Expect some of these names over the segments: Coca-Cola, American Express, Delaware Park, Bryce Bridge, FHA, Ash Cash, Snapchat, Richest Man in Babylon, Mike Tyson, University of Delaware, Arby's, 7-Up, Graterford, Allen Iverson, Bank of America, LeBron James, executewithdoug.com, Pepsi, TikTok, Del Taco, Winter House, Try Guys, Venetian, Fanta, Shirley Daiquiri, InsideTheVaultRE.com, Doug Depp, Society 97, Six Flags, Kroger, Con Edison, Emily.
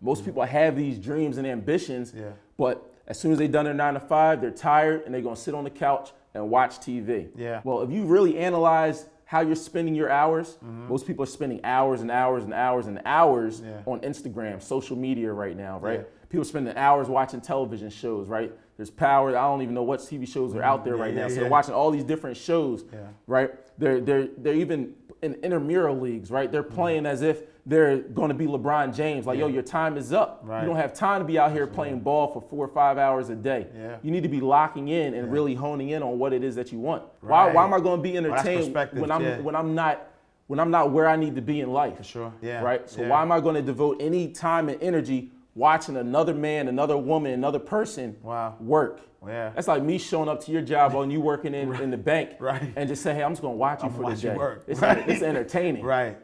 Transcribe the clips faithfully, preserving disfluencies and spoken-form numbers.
Most people have these dreams and ambitions, yeah. but as soon as they've done their nine to five, they're tired and they're going to sit on the couch and watch T V. Yeah. Well, if you really analyze how you're spending your hours, mm-hmm. most people are spending hours and hours and hours and hours yeah. on Instagram, social media right now, right? Yeah. People are spending hours watching television shows, right? There's power. I don't even know what T V shows are out there yeah, right yeah, now. So yeah. they're watching all these different shows, yeah. right? They're they're they're even in intramural leagues, right? They're playing yeah. as if they're going to be LeBron James. Like, yeah. yo, your time is up. Right. You don't have time to be out here playing ball for four or five hours a day. Yeah. You need to be locking in and yeah. really honing in on what it is that you want. Right. Why why am I going to be entertained well, when I'm yeah. when I'm not when I'm not where I need to be in life? For sure. Yeah. Right. So yeah. why am I going to devote any time and energy watching another man, another woman, another person wow. work? Yeah. That's like me showing up to your job and you working in, right. in the bank right. and just saying, hey, I'm just going to watch you I'm for the day. Work. It's, right. it's entertaining. Right.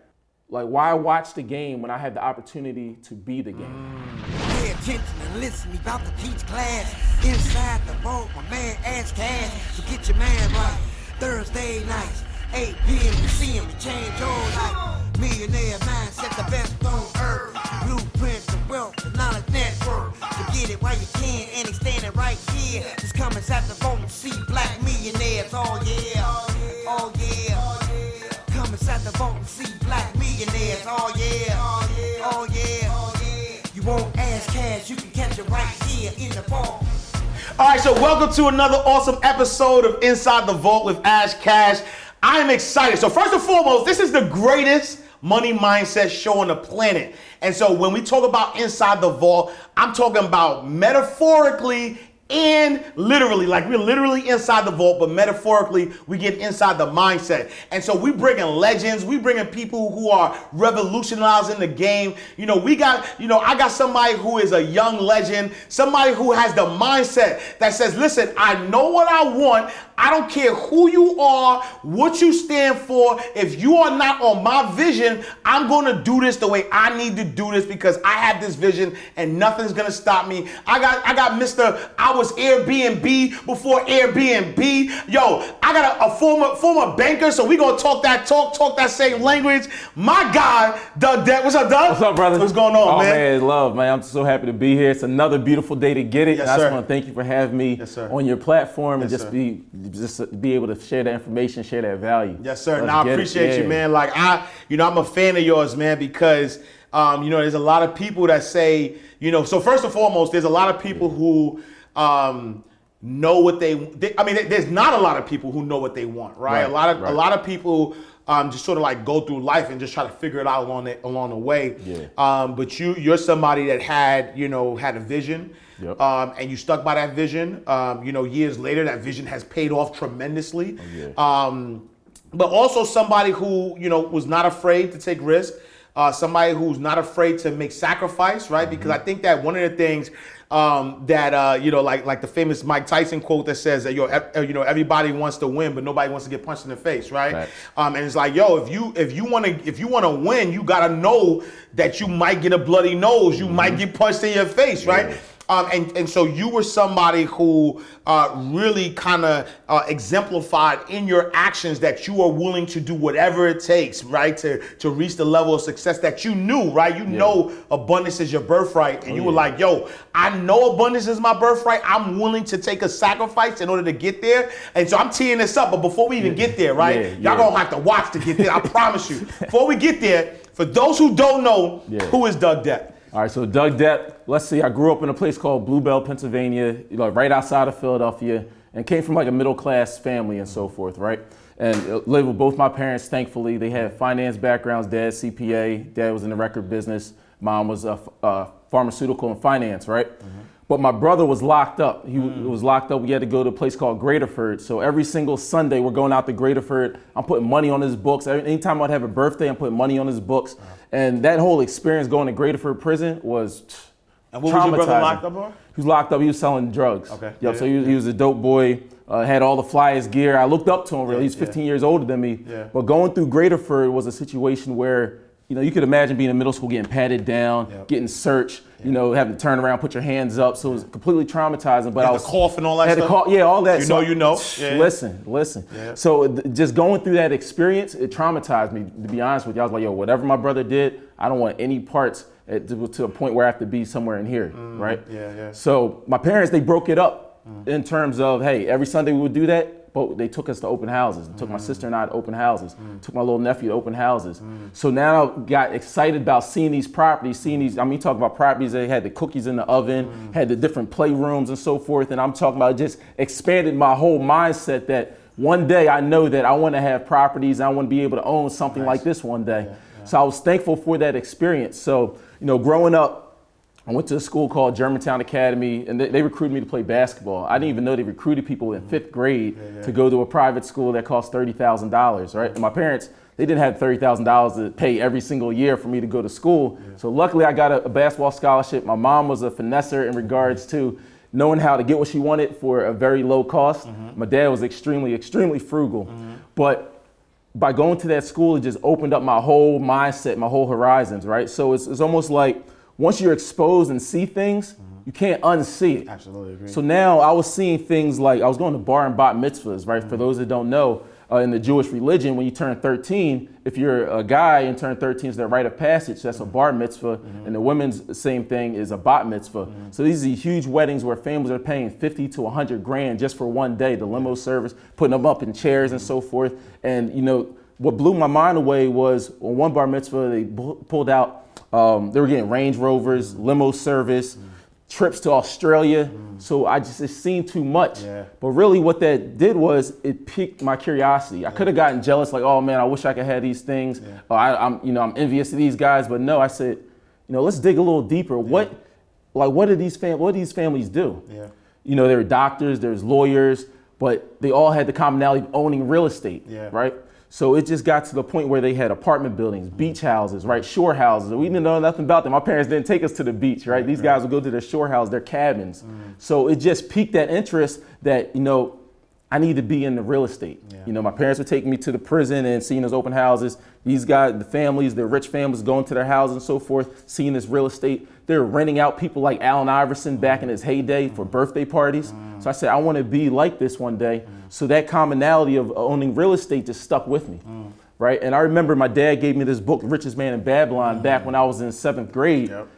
Like, why watch the game when I had the opportunity to be the game? Pay attention and listen, about to teach class. Inside the vault, my man Ash Cash. So get your man right. Thursday nights, eight p.m. You see him, you change your life. Millionaire mindset, the best on earth. Blueprint to wealth, the knowledge network. So get it while you can, and he's standing right here. Just come inside the vault and see black millionaires. Oh yeah, oh yeah. Come inside the vault and see black millionaires. Oh yeah, oh yeah. You won't ask cash, you can catch it right here in the vault. All right, so welcome to another awesome episode of Inside the Vault with Ash Cash. I am excited. So first and foremost, this is the greatest money mindset show on the planet. And so when we talk about Inside the Vault, I'm talking about metaphorically and literally, like we're literally inside the vault, but metaphorically we get inside the mindset. And so we bringing legends, we bringing people who are revolutionizing the game. You know, we got, you know, I got somebody who is a young legend, somebody who has the mindset that says, listen, I know what I want. I don't care who you are, what you stand for. If you are not on my vision, I'm going to do this the way I need to do this because I have this vision and nothing's going to stop me. I got, I got Mister I was Airbnb before Airbnb. Yo, I got a, a former former banker, so we gonna talk that talk, talk that same language. My guy, Doug Depp. What's up, Doug? What's up, brother? What's going on, oh, man? man? Love, man. I'm so happy to be here. It's another beautiful day to get it. Yes, and I just want to thank you for having me yes, on your platform and yes, just sir. be just be able to share that information, share that value. Yes, sir. And I appreciate yeah. you, man. Like I, you know, I'm a fan of yours, man, because um, you know, there's a lot of people that say, you know, so first and foremost, there's a lot of people who Um, know what they, they, I mean, there's not a lot of people who know what they want, right? right a lot of right. a lot of people um, just sort of like go through life and just try to figure it out along the, along the way. Yeah. Um, but you, you're somebody that had, you know, had a vision. Yep. Um, and you stuck by that vision. Um, you know, years later, that vision has paid off tremendously. Oh, yeah. Um, but also somebody who, you know, was not afraid to take risks. Uh, somebody who's not afraid to make sacrifice, right? Mm-hmm. Because I think that one of the things um, that uh, you know, like like the famous Mike Tyson quote that says that yo, ev- you know, everybody wants to win, but nobody wants to get punched in the face, right? right. Um, and it's like, yo, if you if you want to if you want to win, you gotta know that you might get a bloody nose, you mm-hmm. might get punched in your face, yeah. right? Um, and, and so you were somebody who uh, really kind of uh, exemplified in your actions that you are willing to do whatever it takes, right, to to reach the level of success that you knew, right? You yeah. know abundance is your birthright. And oh, you were yeah. like, yo, I know abundance is my birthright. I'm willing to take a sacrifice in order to get there. And so I'm teeing this up, but before we even yeah. get there, right, yeah, y'all yeah. gonna have to watch to get there. I promise you. Before we get there, for those who don't know, yeah. who is Doug Depp? All right, so Doug Depp, let's see, I grew up in a place called Blue Bell, Pennsylvania, you know, right outside of Philadelphia, and came from like a middle-class family and so forth, right? And lived with both my parents, thankfully. They had finance backgrounds, dad, C P A, dad was in the record business, mom was a, a pharmaceutical and finance, right? Mm-hmm. But my brother was locked up. He mm. was locked up. We had to go to a place called Graterford. So every single Sunday, we're going out to Graterford. I'm putting money on his books. Anytime I'd have a birthday, I'm putting money on his books. And that whole experience going to Graterford prison was And what was your brother locked up on? He was locked up. He was selling drugs. Okay. Yep. Yeah, so he was, yeah. he was a dope boy. Uh, had all the flyest gear. I looked up to him. Really, he's fifteen yeah. years older than me. Yeah. But going through Graterford was a situation where, you know, you could imagine being in middle school, getting patted down, yep. getting searched. Yeah. You know, having to turn around, put your hands up. So it was completely traumatizing. But had I was the cough and all that. Had stuff? The cough, yeah, all that. You so, know, you know. Yeah, listen, yeah. listen. Yeah. So th- just going through that experience, it traumatized me. To be honest with you, I was like, yo, whatever my brother did, I don't want any parts. At, to, to a point where I have to be somewhere in here, mm, right? Yeah, yeah. So my parents, they broke it up mm. in terms of, hey, every Sunday we would do that, but they took us to open houses. They took mm. my sister and I to open houses. Mm. Took my little nephew to open houses. Mm. So now I got excited about seeing these properties, seeing these, I mean, talking about properties that had the cookies in the oven, mm. had the different playrooms and so forth. And I'm talking about just expanded my whole mindset that one day I know that I want to have properties. I want to be able to own something nice. Like this one day. Yeah. So I was thankful for that experience. So, you know, growing up, I went to a school called Germantown Academy, and they, they recruited me to play basketball. I didn't even know they recruited people in fifth grade yeah, yeah. to go to a private school that cost thirty thousand dollars, right? And my parents, they didn't have thirty thousand dollars to pay every single year for me to go to school. Yeah. So luckily, I got a, a basketball scholarship. My mom was a finesser in regards to knowing how to get what she wanted for a very low cost. Mm-hmm. My dad was extremely, extremely frugal. Mm-hmm. But by going to that school, it just opened up my whole mindset, my whole horizons, right? So it's, it's almost like once you're exposed and see things, mm-hmm. you can't unsee it. Absolutely agree. So now I was seeing things like, I was going to bar and bat mitzvahs, right? Mm-hmm. For those that don't know, uh, in the Jewish religion, when you turn thirteen, if you're a guy and turn thirteen, it's their rite of passage. That's mm-hmm. a bar mitzvah. Mm-hmm. And the women's same thing is a bat mitzvah. Mm-hmm. So these are huge weddings where families are paying fifty to one hundred grand just for one day, the limo yeah. service, putting them up in chairs mm-hmm. and so forth. And, you know, what blew my mind away was on one bar mitzvah, they b- pulled out, um, they were getting Range Rovers, mm-hmm. limo service, mm-hmm. trips to Australia. Mm. So I just, it seemed too much. Yeah. But really what that did was it piqued my curiosity. I yeah. could have gotten jealous, like, oh man, I wish I could have these things. Yeah. Uh, I, I'm, you know, I'm envious of these guys. But no, I said, you know, let's dig a little deeper. Yeah. What, like, what do these fam- what do these families do? Yeah. You know, there were doctors, there's lawyers, but they all had the commonality of owning real estate, yeah. right? So it just got to the point where they had apartment buildings, beach houses, right? Shore houses. We didn't know nothing about them. My parents didn't take us to the beach, right? These guys would go to their shore house, their cabins. Mm. So it just piqued that interest that, you know, I need to be in the real estate. Yeah. You know, my parents were taking me to the prison and seeing those open houses. These guys, the families, the rich families going to their houses and so forth, seeing this real estate. They're renting out people like Allen Iverson back in his heyday for birthday parties. Mm. So I said, I want to be like this one day. Mm. So that commonality of owning real estate just stuck with me, mm. right? And I remember my dad gave me this book, Richest Man in Babylon, mm. back when I was in seventh grade. Yep.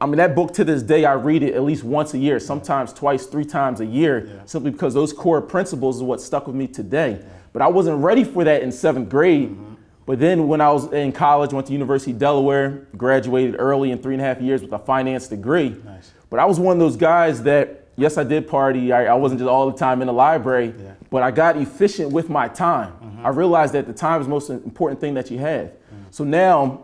I mean, that book to this day, I read it at least once a year, sometimes twice, three times a year, yeah. simply because those core principles is what stuck with me today. Yeah. But I wasn't ready for that in seventh grade. Mm-hmm. But then when I was in college, went to University of Delaware, graduated early in three and a half years with a finance degree. Nice. But I was one of those guys that, yes, I did party. I, I wasn't just all the time in the library, yeah. but I got efficient with my time. Mm-hmm. I realized that the time is the most important thing that you have. Mm-hmm. So now,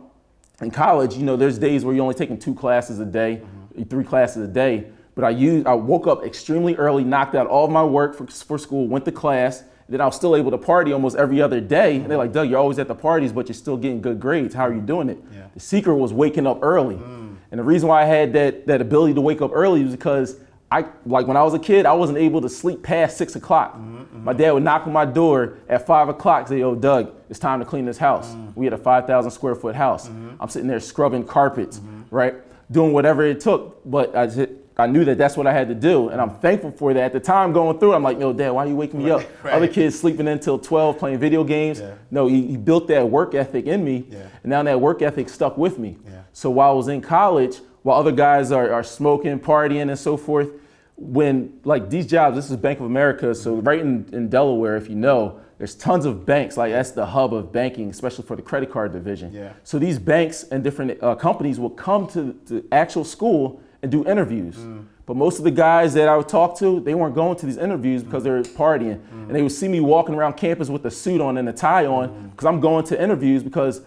in college, you know, there's days where you're only taking two classes a day, mm-hmm. three classes a day. But I used, I woke up extremely early, knocked out all my work for, for school, went to class. Then I was still able to party almost every other day. Mm-hmm. And they're like, Doug, you're always at the parties, but you're still getting good grades. How are you doing it? Yeah. The secret was waking up early. Mm. And the reason why I had that, that ability to wake up early was because I, like when I was a kid, I wasn't able to sleep past six o'clock. Mm-hmm. My dad would knock on my door at five o'clock and say, yo, Doug, it's time to clean this house. Mm-hmm. We had a five thousand square foot house. Mm-hmm. I'm sitting there scrubbing carpets, mm-hmm. right? Doing whatever it took, but I just, I knew that that's what I had to do. And I'm thankful for that. At the time going through, I'm like, yo, Dad, why are you waking me right, up? Right. Other kids sleeping until twelve playing video games. Yeah. No, he, he built that work ethic in me. Yeah. And now that work ethic stuck with me. Yeah. So while I was in college, while other guys are, are smoking, partying and so forth, when like these jobs, this is Bank of America. So right in, in Delaware, if you know, there's tons of banks. Like that's the hub of banking, especially for the credit card division. Yeah. So these banks and different uh, companies will come to the actual school and do interviews. Mm. But most of the guys that I would talk to, they weren't going to these interviews because mm. they were partying. Mm. And they would see me walking around campus with a suit on and a tie on because mm. I'm going to interviews because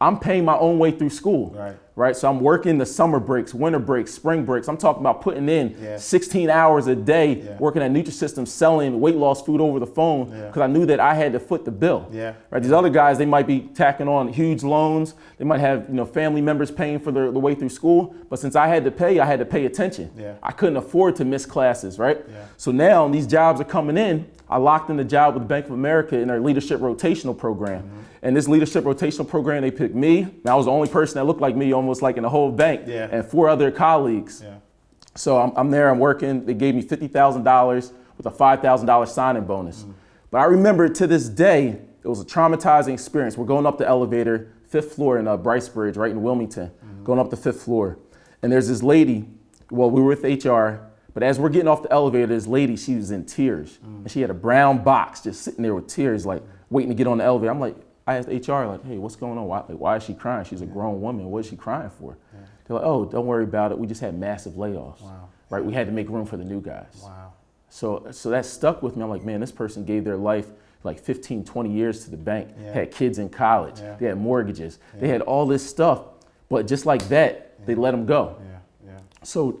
I'm paying my own way through school. Right. right? So I'm working the summer breaks, winter breaks, spring breaks. I'm talking about putting in yeah. sixteen hours a day, yeah. working at Nutrisystem, selling weight loss food over the phone, because yeah. I knew that I had to foot the bill. Yeah. Right? These other guys, they might be tacking on huge loans. They might have, you know, family members paying for their, the way through school. But since I had to pay, I had to pay attention. Yeah. I couldn't afford to miss classes, right? Yeah. So now these jobs are coming in. I locked in the job with Bank of America in their leadership rotational program. Mm-hmm. And this leadership rotational program, they picked me. And I was the only person that looked like me almost like in the whole bank yeah. and four other colleagues. Yeah. So I'm, I'm there, I'm working. They gave me fifty thousand dollars with a five thousand dollars signing bonus. Mm-hmm. But I remember to this day, it was a traumatizing experience. We're going up the elevator, fifth floor in uh, Bryce Bridge, right in Wilmington, mm-hmm. going up the fifth floor. And there's this lady, well, we were with H R, but as we're getting off the elevator, this lady, she was in tears. Mm. And she had a brown box just sitting there with tears, like waiting to get on the elevator. I'm like, I asked H R, like, hey, what's going on? Why, like, why is she crying? She's a yeah. grown woman. What is she crying for? Yeah. They're like, oh, don't worry about it. We just had massive layoffs. Wow. Right? Yeah. We had to make room for the new guys. Wow. So, so that stuck with me. I'm like, man, this person gave their life like fifteen, twenty years to the bank. Yeah. Had kids in college. Yeah. They had mortgages. Yeah. They had all this stuff. But just like that, yeah. they let them go. Yeah. Yeah. So.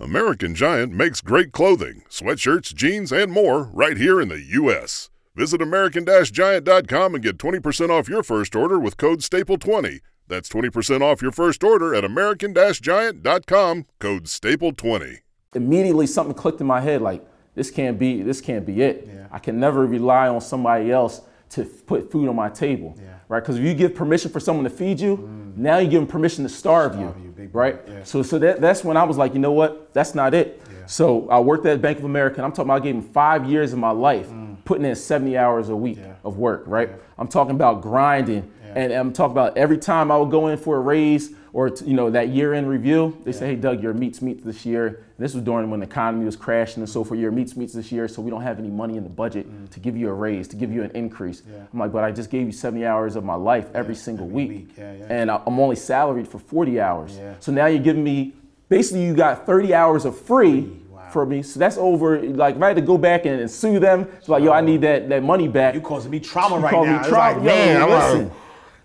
American Giant makes great clothing, sweatshirts, jeans, and more right here in the U S. Visit American Giant dot com and get twenty percent off your first order with code staple twenty. That's twenty percent off your first order at American Giant dot com, code staple twenty. Immediately something clicked in my head like, this can't be, this can't be it. Yeah. I can never rely on somebody else to put food on my table, yeah. right? Because if you give permission for someone to feed you, mm. now you give them permission to starve, starve you, you right? Yeah. So so that, that's when I was like, you know what? That's not it. Yeah. So I worked at Bank of America, and I'm talking about I gave them five years of my life, mm. putting in seventy hours a week yeah. of work, right? Yeah. I'm talking about grinding, yeah. and I'm talking about every time I would go in for a raise or t- you know that year-end review, they yeah. say, hey, Doug, your meets meets this year. And this was during when the economy was crashing and so for your meets meets this year, so we don't have any money in the budget mm. to give you a raise, to give you an increase. Yeah. I'm like, but I just gave you seventy hours of my life yeah. every single every week, week. Yeah, yeah. and I'm only salaried for forty hours. Yeah. So now you're giving me, basically you got thirty hours of free wow. for me. So that's over, like if I had to go back and, and sue them, it's like, yo, I need that, that money back. You causing me trauma you right now. Me trauma. Like, man, yo, listen. Like,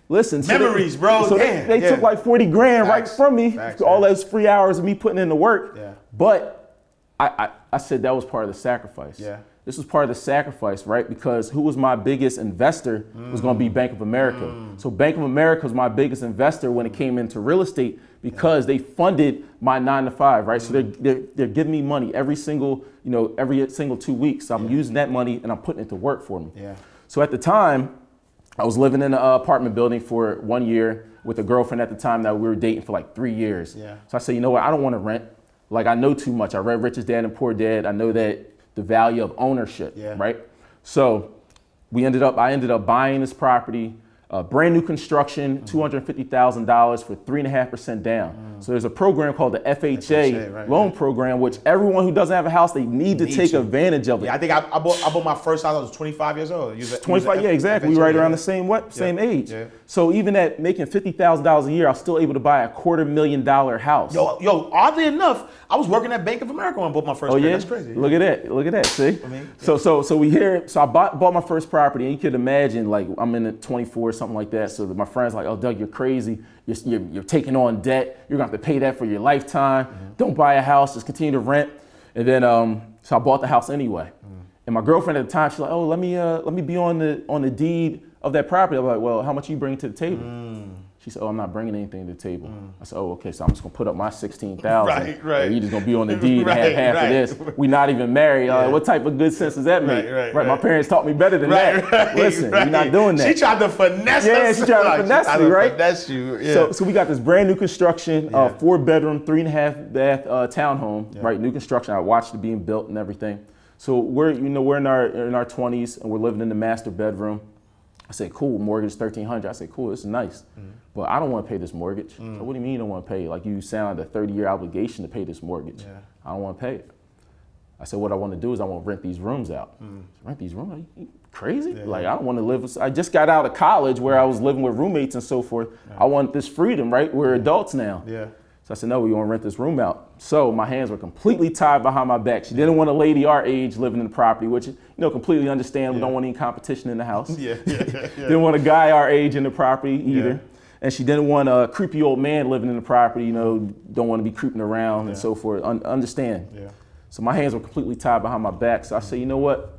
Listen, so memories, they, bro. So yeah, they, they yeah. took like forty grand facts, right from me. Facts, all facts. Those free hours of me putting in the work. Yeah. But I, I, I said that was part of the sacrifice. Yeah. This was part of the sacrifice, right? Because who was my biggest investor mm. was going to be Bank of America. Mm. So Bank of America was my biggest investor when it came into real estate because yeah. they funded my nine to five, right? Mm. So they're, they're they're giving me money every single, you know, every single two weeks. So I'm yeah. using that money and I'm putting it to work for me. Yeah. So at the time, I was living in an apartment building for one year with a girlfriend at the time that we were dating for like three years. Yeah. So I said, you know what? I don't want to rent. Like I know too much. I read Richest Dad and Poor Dad. I know that the value of ownership, yeah. right? So we ended up, I ended up buying this property, uh, brand new construction, mm-hmm. two hundred fifty thousand dollars for three and a half percent down. Mm. So there's a program called the F H A, F H A right, loan right. program, which everyone who doesn't have a house, they need, need to take you. advantage of it. Yeah, I think I, I, bought, I bought my first house, I was twenty-five years old. It was a, twenty-five, it was a F- yeah, exactly. F H A, we right yeah. around the same what, yeah. same age. Yeah. So even at making fifty thousand dollars a year, I was still able to buy a quarter million dollar house. Yo, yo, oddly enough, I was working at Bank of America when I bought my first. Oh yeah, that's crazy. Look at that, look at that. See, I mean, yeah. so so so we here. So I bought bought my first property, and you could imagine, like I'm in the twenty-four. Something like that. So my friend's like, oh, Doug, you're crazy. You're, you're, you're taking on debt. You're going to have to pay that for your lifetime. Mm-hmm. Don't buy a house. Just continue to rent. And then, um, so I bought the house anyway. Mm-hmm. And my girlfriend at the time, she's like, oh, let me uh, let me be on the on the deed of that property. I'm like, well, how much are you bringing to the table? Mm-hmm. She said, oh, I'm not bringing anything to the table. Mm. I said, oh, okay, so I'm just going to put up my sixteen thousand dollars. Right, right. And you're just going to be on the deed right, and have half right. of this. We're not even married. Yeah. Like, what type of good sense does that make? Right, right, right. My parents taught me better than right, that. Right, Listen, right. you're not doing that. She tried to finesse us. Yeah, she tried to finesse me, right? Finesse you, yeah. So, so we got this brand new construction, yeah. uh, four bedroom, three and a half bath uh, townhome, yeah. right? New construction. I watched it being built and everything. So we're, you know, we're in our in our twenties and we're living in the master bedroom. I said, cool, mortgage thirteen hundred dollars. I said, cool, this is nice, mm-hmm. but I don't want to pay this mortgage. Mm-hmm. So what do you mean you don't want to pay? Like, you sound like a thirty-year obligation to pay this mortgage. Yeah. I don't want to pay it. I said, what I want to do is I want to rent these rooms out. Mm-hmm. Rent these rooms? Are you, you crazy? Yeah. Like, I don't want to live with, I just got out of college where I was living with roommates and so forth. Yeah. I want this freedom, right? We're yeah. adults now. Yeah. So I said, no, we want to rent this room out. So my hands were completely tied behind my back. She didn't want a lady our age living in the property, which, you know, completely understand. We yeah. don't want any competition in the house. Yeah, yeah, yeah. Didn't want a guy our age in the property either. Yeah. And she didn't want a creepy old man living in the property, you know, don't want to be creeping around yeah. and so forth. Un- understand. Yeah. So my hands were completely tied behind my back. So I said, you know what?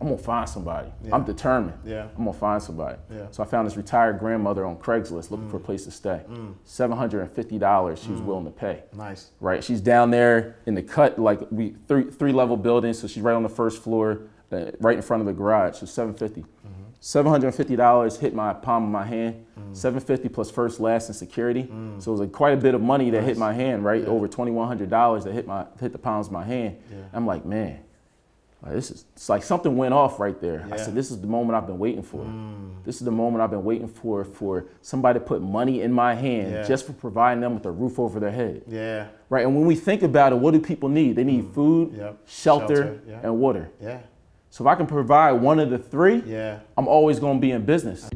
I'm going to find somebody. Yeah. I'm determined. Yeah. I'm going to find somebody. Yeah. So I found this retired grandmother on Craigslist looking mm. for a place to stay. Mm. seven hundred fifty dollars she was mm. willing to pay. Nice. Right? She's down there in the cut, like we three three level building, so she's right on the first floor, right in front of the garage. So seven hundred fifty dollars. Mm-hmm. seven hundred fifty dollars hit my palm of my hand. Mm. seven hundred fifty dollars plus first, last, and security. Mm. So it was like quite a bit of money that nice. Hit my hand, right? Yeah. Over twenty-one hundred dollars that hit my hit the palms of my hand. Yeah. I'm like, man. Like, this is, it's like something went off right there. Yeah. I said, this is the moment I've been waiting for. Mm. This is the moment I've been waiting for, for somebody to put money in my hand yeah. just for providing them with a roof over their head. Yeah. Right, and when we think about it, what do people need? They need mm. food, yep. shelter, shelter. Yeah. and water. Yeah. So if I can provide one of the three, yeah. I'm always gonna be in business.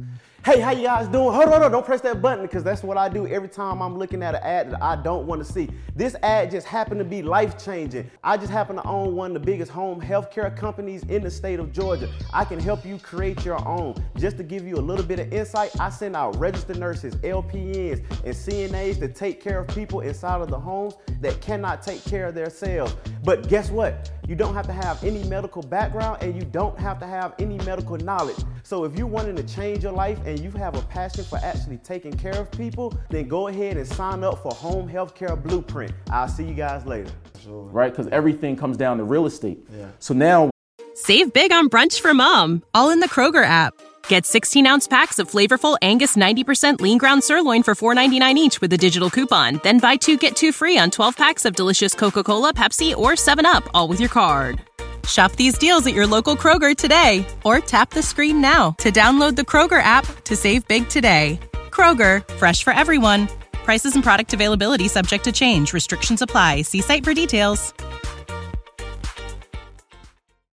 Hey, how you guys doing? Hold on, hold on, don't press that button, because that's what I do every time I'm looking at an ad that I don't want to see. This ad just happened to be life-changing. I just happen to own one of the biggest home healthcare companies in the state of Georgia. I can help you create your own. Just to give you a little bit of insight, I send out registered nurses, L P Ns, and C N As to take care of people inside of the homes that cannot take care of themselves. But guess what? You don't have to have any medical background, and you don't have to have any medical knowledge. So if you're wanting to change your life and you have a passion for actually taking care of people, then go ahead and sign up for Home Healthcare Blueprint. I'll see you guys later. Sure. Right, because everything comes down to real estate. Yeah. So now... Save big on brunch for mom, all in the Kroger app. Get sixteen-ounce packs of flavorful Angus ninety percent lean ground sirloin for four ninety-nine each with a digital coupon. Then buy two, get two free on twelve packs of delicious Coca-Cola, Pepsi, or seven up, all with your card. Shop these deals at your local Kroger today, or tap the screen now to download the Kroger app to save big today. Kroger, fresh for everyone. Prices and product availability subject to change. Restrictions apply. See site for details.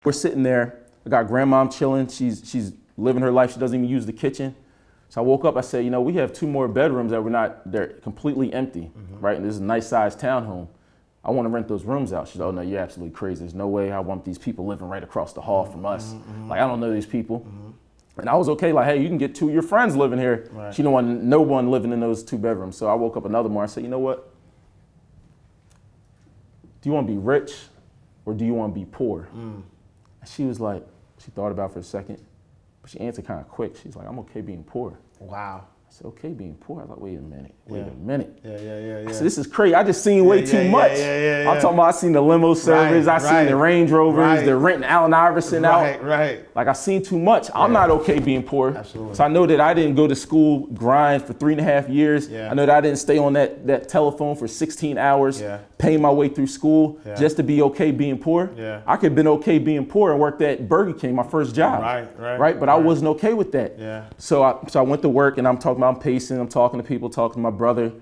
We're sitting there. I got grandmom chilling. She's she's living her life. She doesn't even use the kitchen. So I woke up. I said, you know, we have two more bedrooms that we're not, they're completely empty, mm-hmm. right? And this is a nice-sized townhome. I want to rent those rooms out. She's like, oh no, you're absolutely crazy. There's no way I want these people living right across the hall from us. Mm-hmm. Like, I don't know these people. Mm-hmm. And I was okay, like, hey, you can get two of your friends living here. Right. She didn't want no one living in those two bedrooms. So I woke up another morning. I said, you know what? Do you want to be rich or do you want to be poor? Mm. And she was like, she thought about it for a second, but she answered kind of quick. She's like, I'm okay being poor. Wow. I said, okay, being poor. I was like, wait a minute, wait yeah. a minute. Yeah, yeah, yeah, yeah. I said, this is crazy. I just seen way yeah, too yeah, much. Yeah, yeah, yeah, I'm talking about I seen the limo service. Right, I seen right, the Range Rovers. Right. They're renting Allen Iverson right, out. Right, right. Like, I seen too much. Yeah. I'm not okay being poor. Absolutely. So I know that I didn't go to school, grind for three and a half years. Yeah. I know that I didn't stay on that, that telephone for sixteen hours, yeah. paying my way through school yeah. just to be okay being poor. Yeah. I could have been okay being poor and worked at Burger King, my first job. Right, right. Right, but right. I wasn't okay with that. Yeah. So I, so I went to work, and I'm talking I'm pacing, I'm talking to people, talking to my brother,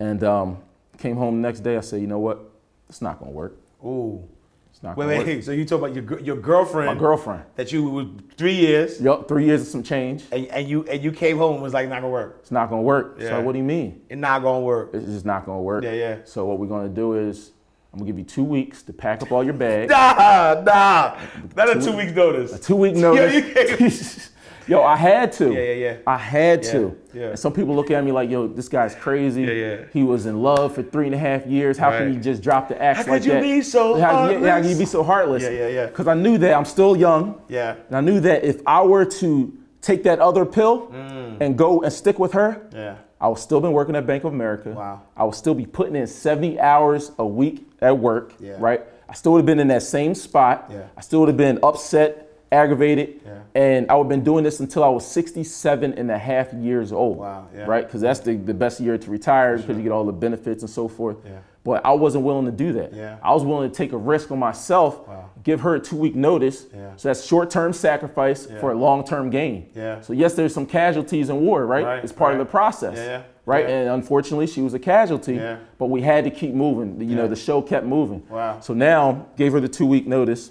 and um, came home the next day. I said, you know what? It's not gonna work. Ooh, it's not well, gonna wait, work. Hey, so you talk about your your girlfriend? My girlfriend. That you was three years. Yup, three years of some change. And, and you and you came home and was like, not gonna work. It's not gonna work. Yeah. So what do you mean? It's not gonna work. It's just not gonna work. Yeah, yeah. So what we're gonna do is, I'm gonna give you two weeks to pack up all your bags. nah, nah, not a two, two weeks notice. A two week notice. Yeah, you can't. Yo, I had to. Yeah, yeah, yeah. I had yeah, to. Yeah. And some people look at me like, yo, this guy's crazy. Yeah, yeah. He was in love for three and a half years. How right. can you just drop the axe like that? How could you be so heartless? How could you be so heartless? Yeah, yeah, yeah. Because I knew that I'm still young. Yeah. And I knew that if I were to take that other pill mm. and go and stick with her, yeah. I would still been working at Bank of America. Wow. I would still be putting in seventy hours a week at work, yeah. right? I still would have been in that same spot. Yeah. I still would have been upset, aggravated, yeah. and I would have been doing this until I was sixty-seven and a half years old, wow, yeah. right? Because that's the, the best year to retire, because sure. you get all the benefits and so forth. Yeah. But I wasn't willing to do that. Yeah. I was willing to take a risk on myself, wow. give her a two-week notice. Yeah. So that's short-term sacrifice yeah. for a long-term gain. Yeah. So yes, there's some casualties in war, right? right. It's part right. of the process, yeah. right? Yeah. And unfortunately, she was a casualty, yeah. but we had to keep moving. You yeah. know, the show kept moving. Wow. So now, gave her the two-week notice.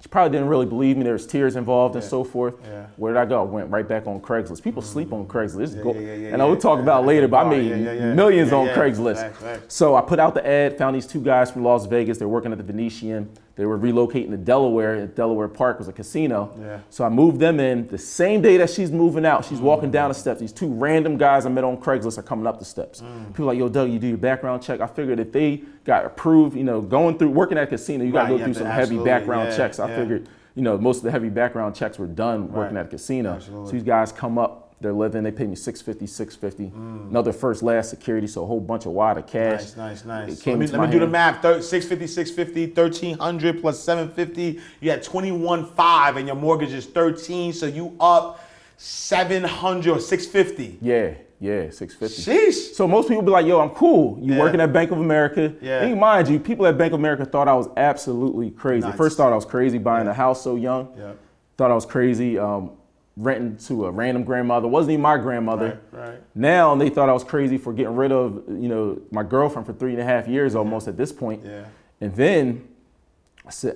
She probably didn't really believe me. There was tears involved yeah. and so forth. Yeah. Where did I go? I went right back on Craigslist. People mm-hmm. sleep on Craigslist. Yeah, yeah, yeah, yeah, and I will talk yeah, about yeah, later, but oh, I made yeah, yeah, yeah. millions yeah, on yeah. Craigslist. Back, back. So I put out the ad, found these two guys from Las Vegas. They're working at the Venetian. They were relocating to Delaware. At Delaware Park was a casino. Yeah. So I moved them in. The same day that she's moving out, she's mm-hmm. walking down the steps. These two random guys I met on Craigslist are coming up the steps. Mm. People are like, yo, Doug, you do your background check. I figured if they got approved, you know, going through, working at a casino, you got to right, go through some heavy background yeah, checks. I yeah. figured, you know, most of the heavy background checks were done right. working at a casino. Absolutely. So these guys come up, they're living, they pay me six fifty, six fifty Mm. Another first last security, so a whole bunch of wad of cash. Nice, nice, nice. Let me, let me do the math. six fifty, six fifty thirteen hundred plus seven fifty You had twenty-one five and your mortgage is thirteen so you up seven hundred or six fifty Yeah. Yeah, six fifty Sheesh. So most people be like, yo, I'm cool. You yeah. working at Bank of America. Yeah. And mind you, people at Bank of America thought I was absolutely crazy. Nice. First thought I was crazy buying yeah. a house so young. Yeah. Thought I was crazy um, renting to a random grandmother. Wasn't even my grandmother. Right, right. Now they thought I was crazy for getting rid of, you know, my girlfriend for three and a half years yeah. almost at this point. Yeah. And then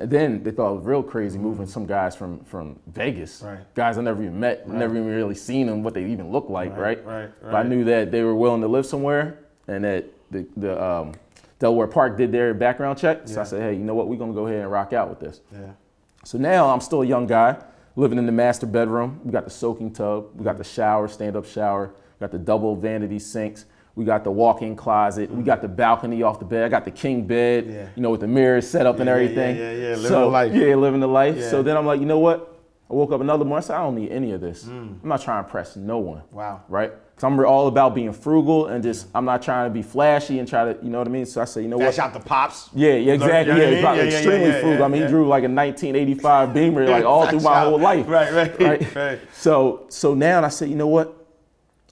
then they thought it was real crazy mm-hmm. moving some guys from, from Vegas, right. guys I never even met, right. never even really seen them, what they even look like, right? right? right. But I knew that they were willing to live somewhere and that the, the um, Delaware Park did their background check. Yeah. So I said, hey, you know what, we're going to go ahead and rock out with this. Yeah. So now I'm still a young guy living in the master bedroom. We got the soaking tub, we got the shower, stand-up shower, we got the double vanity sinks. We got the walk-in closet. Mm. We got the balcony off the bed. I got the king bed, yeah. you know, with the mirrors set up yeah, and everything. Yeah, yeah, yeah. Living so, the life. Yeah, living the life. Yeah. So then I'm like, you know what? I woke up another morning. I said, I don't need any of this. Mm. I'm not trying to impress no one. Wow. Right? Because I'm all about being frugal and just, I'm not trying to be flashy and try to, you know what I mean? So I said, you know Dash what? Dash out the pops. Yeah, yeah, exactly. You know yeah, yeah, yeah, extremely yeah, yeah, frugal. Yeah, yeah. I mean, he drew like a nineteen eighty-five Beamer like all through my whole life. Right, right, right. right. So, so now I said, you know what?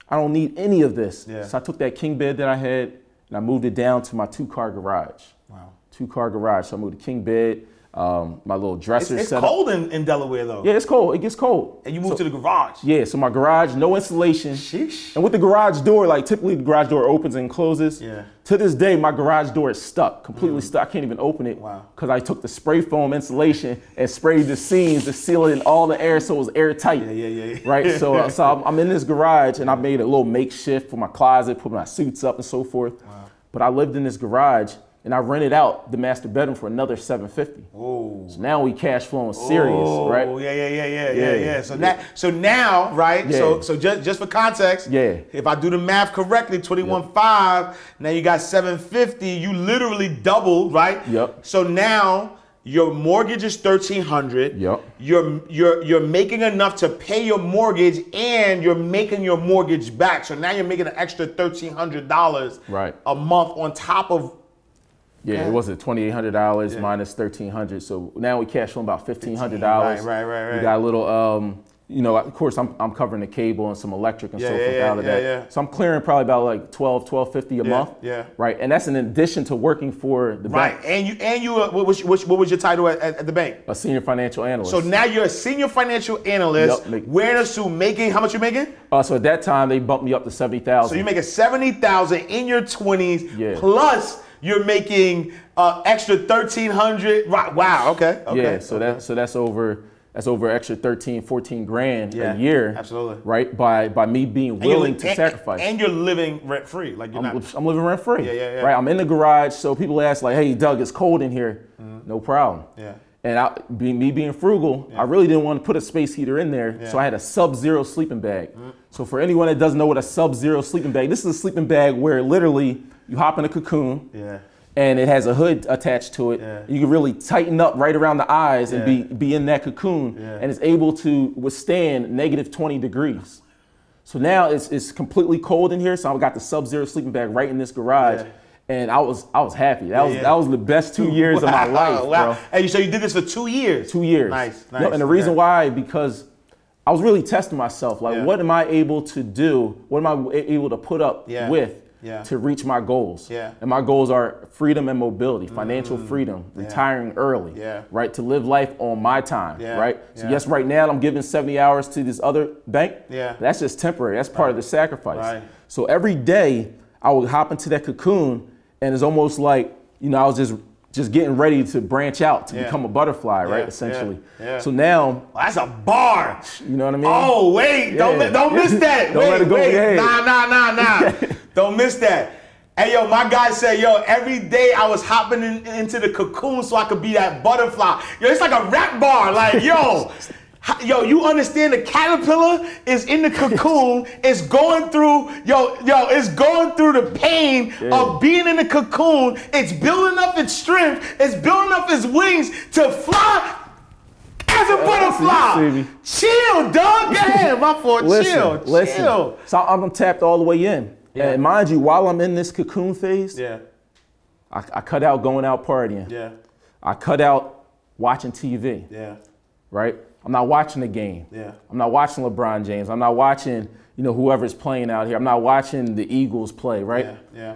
I don't need any of this. Yeah. So I took that king bed that I had and I moved it down to my two-car garage. Wow. Two-car garage. So I moved the king bed, um, my little dresser set up. It's, it's cold in, in Delaware, though. Yeah, it's cold. It gets cold. And you moved so, to the garage. Yeah, so my garage, no insulation. Sheesh. And with the garage door, like typically the garage door opens and closes. Yeah. To this day, my garage door is stuck, completely mm. stuck. I can't even open it. Wow. Because I took the spray foam insulation and sprayed the seams, the ceiling, and all the air so it was airtight. Yeah, yeah, yeah. Right? So, uh, so I'm, I'm in this garage and I made a little makeshift for my closet, put my suits up and so forth. Wow. But I lived in this garage and I rented out the master bedroom for another seven hundred fifty dollars Whoa. So now we cash flowing serious, oh, right? Yeah, yeah, yeah, yeah, yeah, yeah. yeah. So, yeah. Now, so now, right? Yeah. So so just, just for context, yeah. if I do the math correctly, twenty-one five yep. now you got seven hundred fifty you literally doubled, right? Yep. So now your mortgage is thirteen hundred Yep. You're you're you're making enough to pay your mortgage and you're making your mortgage back. So now you're making an extra thirteen hundred dollars right. a month on top of Yeah, yeah, it was at twenty-eight hundred dollars yeah. minus thirteen hundred dollars So now we cash on about fifteen hundred dollars Right, right, right, right. We got a little, um, you know, of course I'm I'm covering the cable and some electric and yeah, so forth yeah, out of yeah, that. Yeah. So I'm clearing probably about like twelve, twelve fifty a yeah, month. Yeah. Right, and that's in addition to working for the right. bank. Right, and you and you uh, what was what, what was your title at, at the bank? A senior financial analyst. So now you're a senior financial analyst. Yep, make, wearing a suit, making how much you making? Uh, so at that time they bumped me up to seventy thousand dollars So you make a seventy thousand dollars in your twenties yeah. plus. You're making uh, extra thirteen hundred Right. Wow. Okay. Okay. Yeah. So okay. that so that's over that's over extra thirteen, fourteen grand yeah, a year. Absolutely. Right. By by me being willing and to and, sacrifice. And you're living rent free. Like you're I'm, not. I'm living rent free. Yeah, yeah, yeah. Right. I'm in the garage, so people ask like, "Hey, Doug, it's cold in here." Mm-hmm. No problem. Yeah. And I, be, me being frugal, yeah. I really didn't want to put a space heater in there, yeah. so I had a Sub-Zero sleeping bag. Mm-hmm. So for anyone that doesn't know what a Sub-Zero sleeping bag, this is a sleeping bag where literally you hop in a cocoon, yeah. and it has a hood attached to it. Yeah. You can really tighten up right around the eyes yeah. and be, be in that cocoon, yeah. and it's able to withstand negative twenty degrees So now it's it's completely cold in here, so I got the Sub-Zero sleeping bag right in this garage. Yeah. And I was I was happy. That yeah, was yeah. that was the best two years wow, of my life, wow. bro. And so you did this for two years. Two years. Nice, nice. Yep, and the reason yeah. why, because I was really testing myself. Like, yeah. what am I able to do? What am I able to put up yeah. with? yeah. to reach my goals. Yeah. And my goals are freedom and mobility, financial mm. freedom, yeah. retiring early, yeah. right? To live life on my time, yeah. right? So yeah. yes, right now I'm giving seventy hours to this other bank. Yeah. That's just temporary. That's part right. of the sacrifice. Right. So every day I would hop into that cocoon, and it's almost like, you know, I was just just getting ready to branch out to yeah. become a butterfly, yeah, right? Essentially. Yeah, yeah. So now well, that's a bar. You know what I mean? Oh wait, yeah. don't don't miss that. don't wait, let it go wait. Your head. Nah, nah, nah, nah. Don't miss that. Hey yo, my guy said, yo, every day I was hopping in, into the cocoon so I could be that butterfly. Yo, it's like a rap bar. Like yo, yo, you understand the caterpillar is in the cocoon. It's going through yo, yo, it's going through the pain yeah. of being in the cocoon. It's building up its strength. It's building up its wings to fly as a butterfly. It, chill, dog. Damn, my fault. Listen, chill, listen. chill. So I'm tapped all the way in, yeah. and mind you, while I'm in this cocoon phase, yeah, I, I cut out going out partying. Yeah, I cut out watching T V. Yeah, right. I'm not watching the game. Yeah. I'm not watching LeBron James. I'm not watching, you know, whoever's playing out here. I'm not watching the Eagles play, right? Yeah. yeah.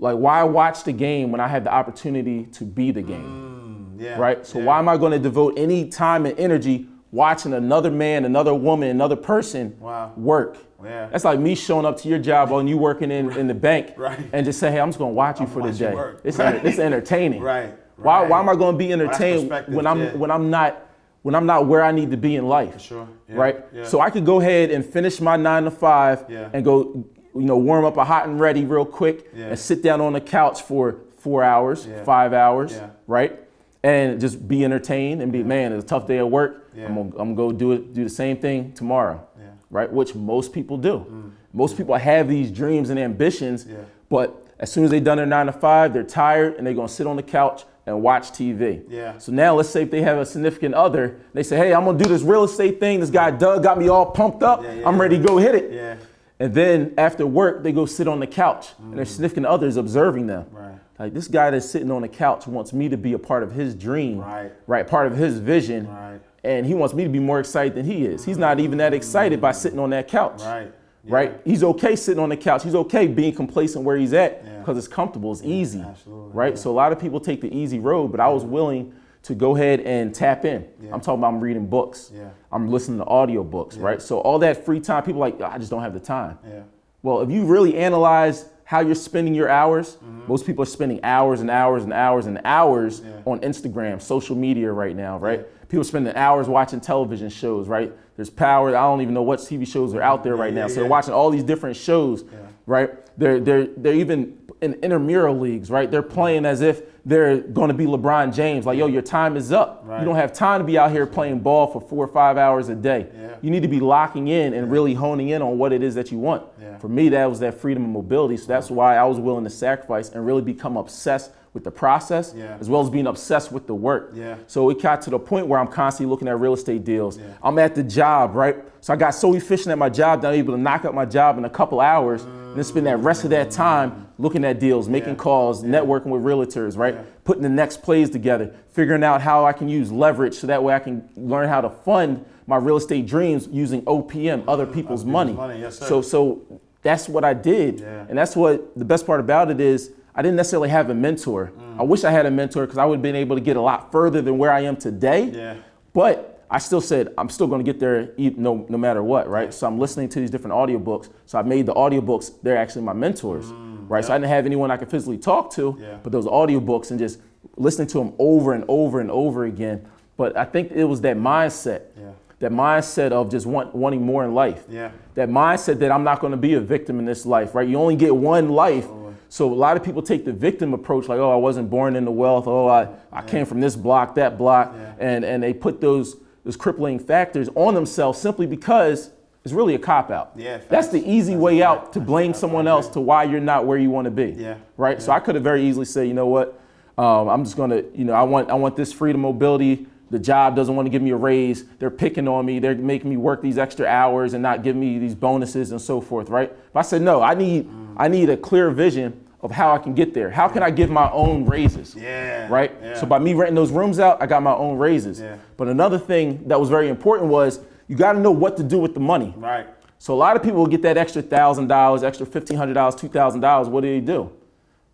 Like, why watch the game when I had the opportunity to be the game? Mm, yeah. Right? So yeah. why am I going to devote any time and energy watching another man, another woman, another person wow. work? Yeah. That's like me showing up to your job and you working in, right. in the bank right. and just say, hey, I'm just going to watch you I'm for the day. Work. It's right. enter- it's entertaining. Right. Why right. why am I going to be entertained when I'm yeah. when I'm not when I'm not where I need to be in life, For sure. yeah, right? Yeah. So I could go ahead and finish my nine to five yeah. and go, you know, warm up a hot and ready real quick yeah. and sit down on the couch for four hours, yeah. five hours, yeah. right? And just be entertained and be, yeah. man, it's a tough day at work. Yeah. I'm gonna, I'm gonna go do it, do the same thing tomorrow, yeah. right? Which most people do. Mm. Most people have these dreams and ambitions, yeah. but as soon as they've done their nine to five, they're tired and they're gonna sit on the couch and watch T V. Yeah. So now let's say if they have a significant other, they say, hey, I'm gonna do this real estate thing. This guy Doug got me all pumped up. Yeah, yeah, I'm ready to go hit it. Yeah. And then after work, they go sit on the couch mm. and their significant other is observing them. Right. Like, this guy that's sitting on the couch wants me to be a part of his dream, right? right part of his vision. Right. And he wants me to be more excited than he is. He's not even that excited mm. by sitting on that couch. Right. Yeah. Right? He's okay sitting on the couch. He's okay being complacent where he's at because yeah. it's comfortable. It's easy. Yeah, right? Yeah. So a lot of people take the easy road, but I was willing to go ahead and tap in. Yeah. I'm talking about I'm reading books. Yeah. I'm listening to audiobooks, yeah. right? So all that free time, people are like, I just don't have the time. Yeah. Well, if you really analyze how you're spending your hours, mm-hmm. most people are spending hours and hours and hours and hours yeah. on Instagram, social media right now, right? Yeah. People spending hours watching television shows, right? There's power. I don't even know what T V shows are out there right yeah, now. Yeah, so they're yeah. watching all these different shows, yeah. right? They're they're they're even in intramural leagues, right? They're playing as if they're going to be LeBron James. Like, yo, your time is up. Right. You don't have time to be out here playing ball for four or five hours a day. Yeah. You need to be locking in and yeah. really honing in on what it is that you want. Yeah. For me, that was that freedom and mobility. So that's why I was willing to sacrifice and really become obsessed with the process, yeah. as well as being obsessed with the work. Yeah. So it got to the point where I'm constantly looking at real estate deals. Yeah. I'm at the job, right? So I got so efficient at my job that I'm able to knock up my job in a couple hours mm. and then spend that rest of that time looking at deals, making yeah. calls, yeah. networking with realtors, right? Yeah. Putting the next plays together, figuring out how I can use leverage so that way I can learn how to fund my real estate dreams using O P M, other people's mm-hmm. money. money. Yes, sir. So, so that's what I did. Yeah. And that's what the best part about it is, I didn't necessarily have a mentor. Mm. I wish I had a mentor because I would have been able to get a lot further than where I am today. Yeah. But I still said, I'm still going to get there no, no matter what, right? So I'm listening to these different audiobooks. So I made the audiobooks, they're actually my mentors, mm, right? Yep. So I didn't have anyone I could physically talk to, yeah. but those audiobooks and just listening to them over and over and over again. But I think it was that mindset. Yeah. That mindset of just want, wanting more in life. Yeah. That mindset that I'm not going to be a victim in this life, right? You only get one life. Oh. So a lot of people take the victim approach, like, oh, I wasn't born into wealth. Oh, I, I yeah. came from this block, that block. Yeah. And and they put those those crippling factors on themselves simply because it's really a cop-out. Yeah, that's the easy that's way right. out to blame that's someone right. else to why you're not where you want to be. Yeah. Right? Yeah. So I could have very easily said, you know what, um, I'm just going to, you know, I want I want this freedom, mobility. The job doesn't want to give me a raise. They're picking on me. They're making me work these extra hours and not giving me these bonuses and so forth, right? But I said, no, I need mm. I need a clear vision of how I can get there. How can I give my own raises, yeah, right? Yeah. So by me renting those rooms out, I got my own raises. Yeah. But another thing that was very important was you got to know what to do with the money. Right. So a lot of people will get that extra one thousand dollars, extra fifteen hundred dollars, two thousand dollars. What do they do?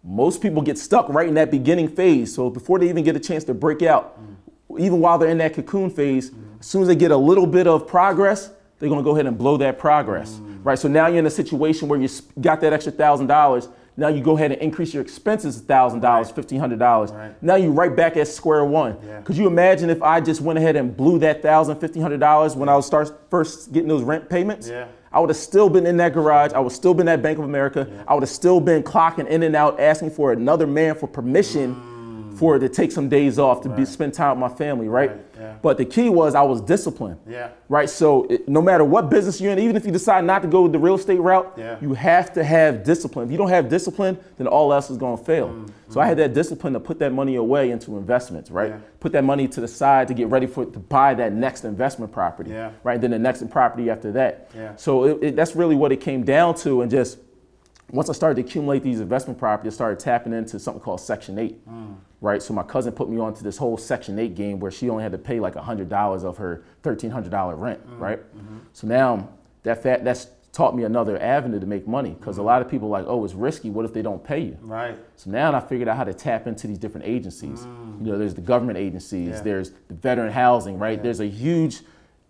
Most people get stuck right in that beginning phase. So before they even get a chance to break out, mm-hmm. even while they're in that cocoon phase, mm-hmm. as soon as they get a little bit of progress, they're going to go ahead and blow that progress. Mm-hmm. Right? So now you're in a situation where you got that extra one thousand dollars. Now you go ahead and increase your expenses one thousand dollars, right. fifteen hundred dollars. Right. Now you're right back at square one. Yeah. Could you imagine if I just went ahead and blew that one thousand dollars, fifteen hundred dollars when I was start first getting those rent payments? Yeah. I would have still been in that garage. I would have still been at Bank of America. Yeah. I would have still been clocking in and out, asking for another man for permission mm. for to take some days off to right. be, spend time with my family, right? right. Yeah. But the key was I was disciplined, yeah. right? So it, no matter what business you're in, even if you decide not to go the real estate route, yeah. you have to have discipline. If you don't have discipline, then all else is going to fail. Mm. So mm. I had that discipline to put that money away into investments, right? Yeah. Put that money to the side to get ready for to buy that next investment property, yeah. right? Then the next property after that. Yeah. So it, it, that's really what it came down to. And just once I started to accumulate these investment properties, I started tapping into something called Section eight, mm. right? So my cousin put me onto this whole Section eight game where she only had to pay like one hundred dollars of her one thousand three hundred dollars rent, mm. right? Mm-hmm. So now that fat, that's taught me another avenue to make money, because mm-hmm. a lot of people are like, oh, it's risky, what if they don't pay you? Right. So now I figured out how to tap into these different agencies. Mm. You know, there's the government agencies, yeah. there's the veteran housing, right? Yeah. There's a huge,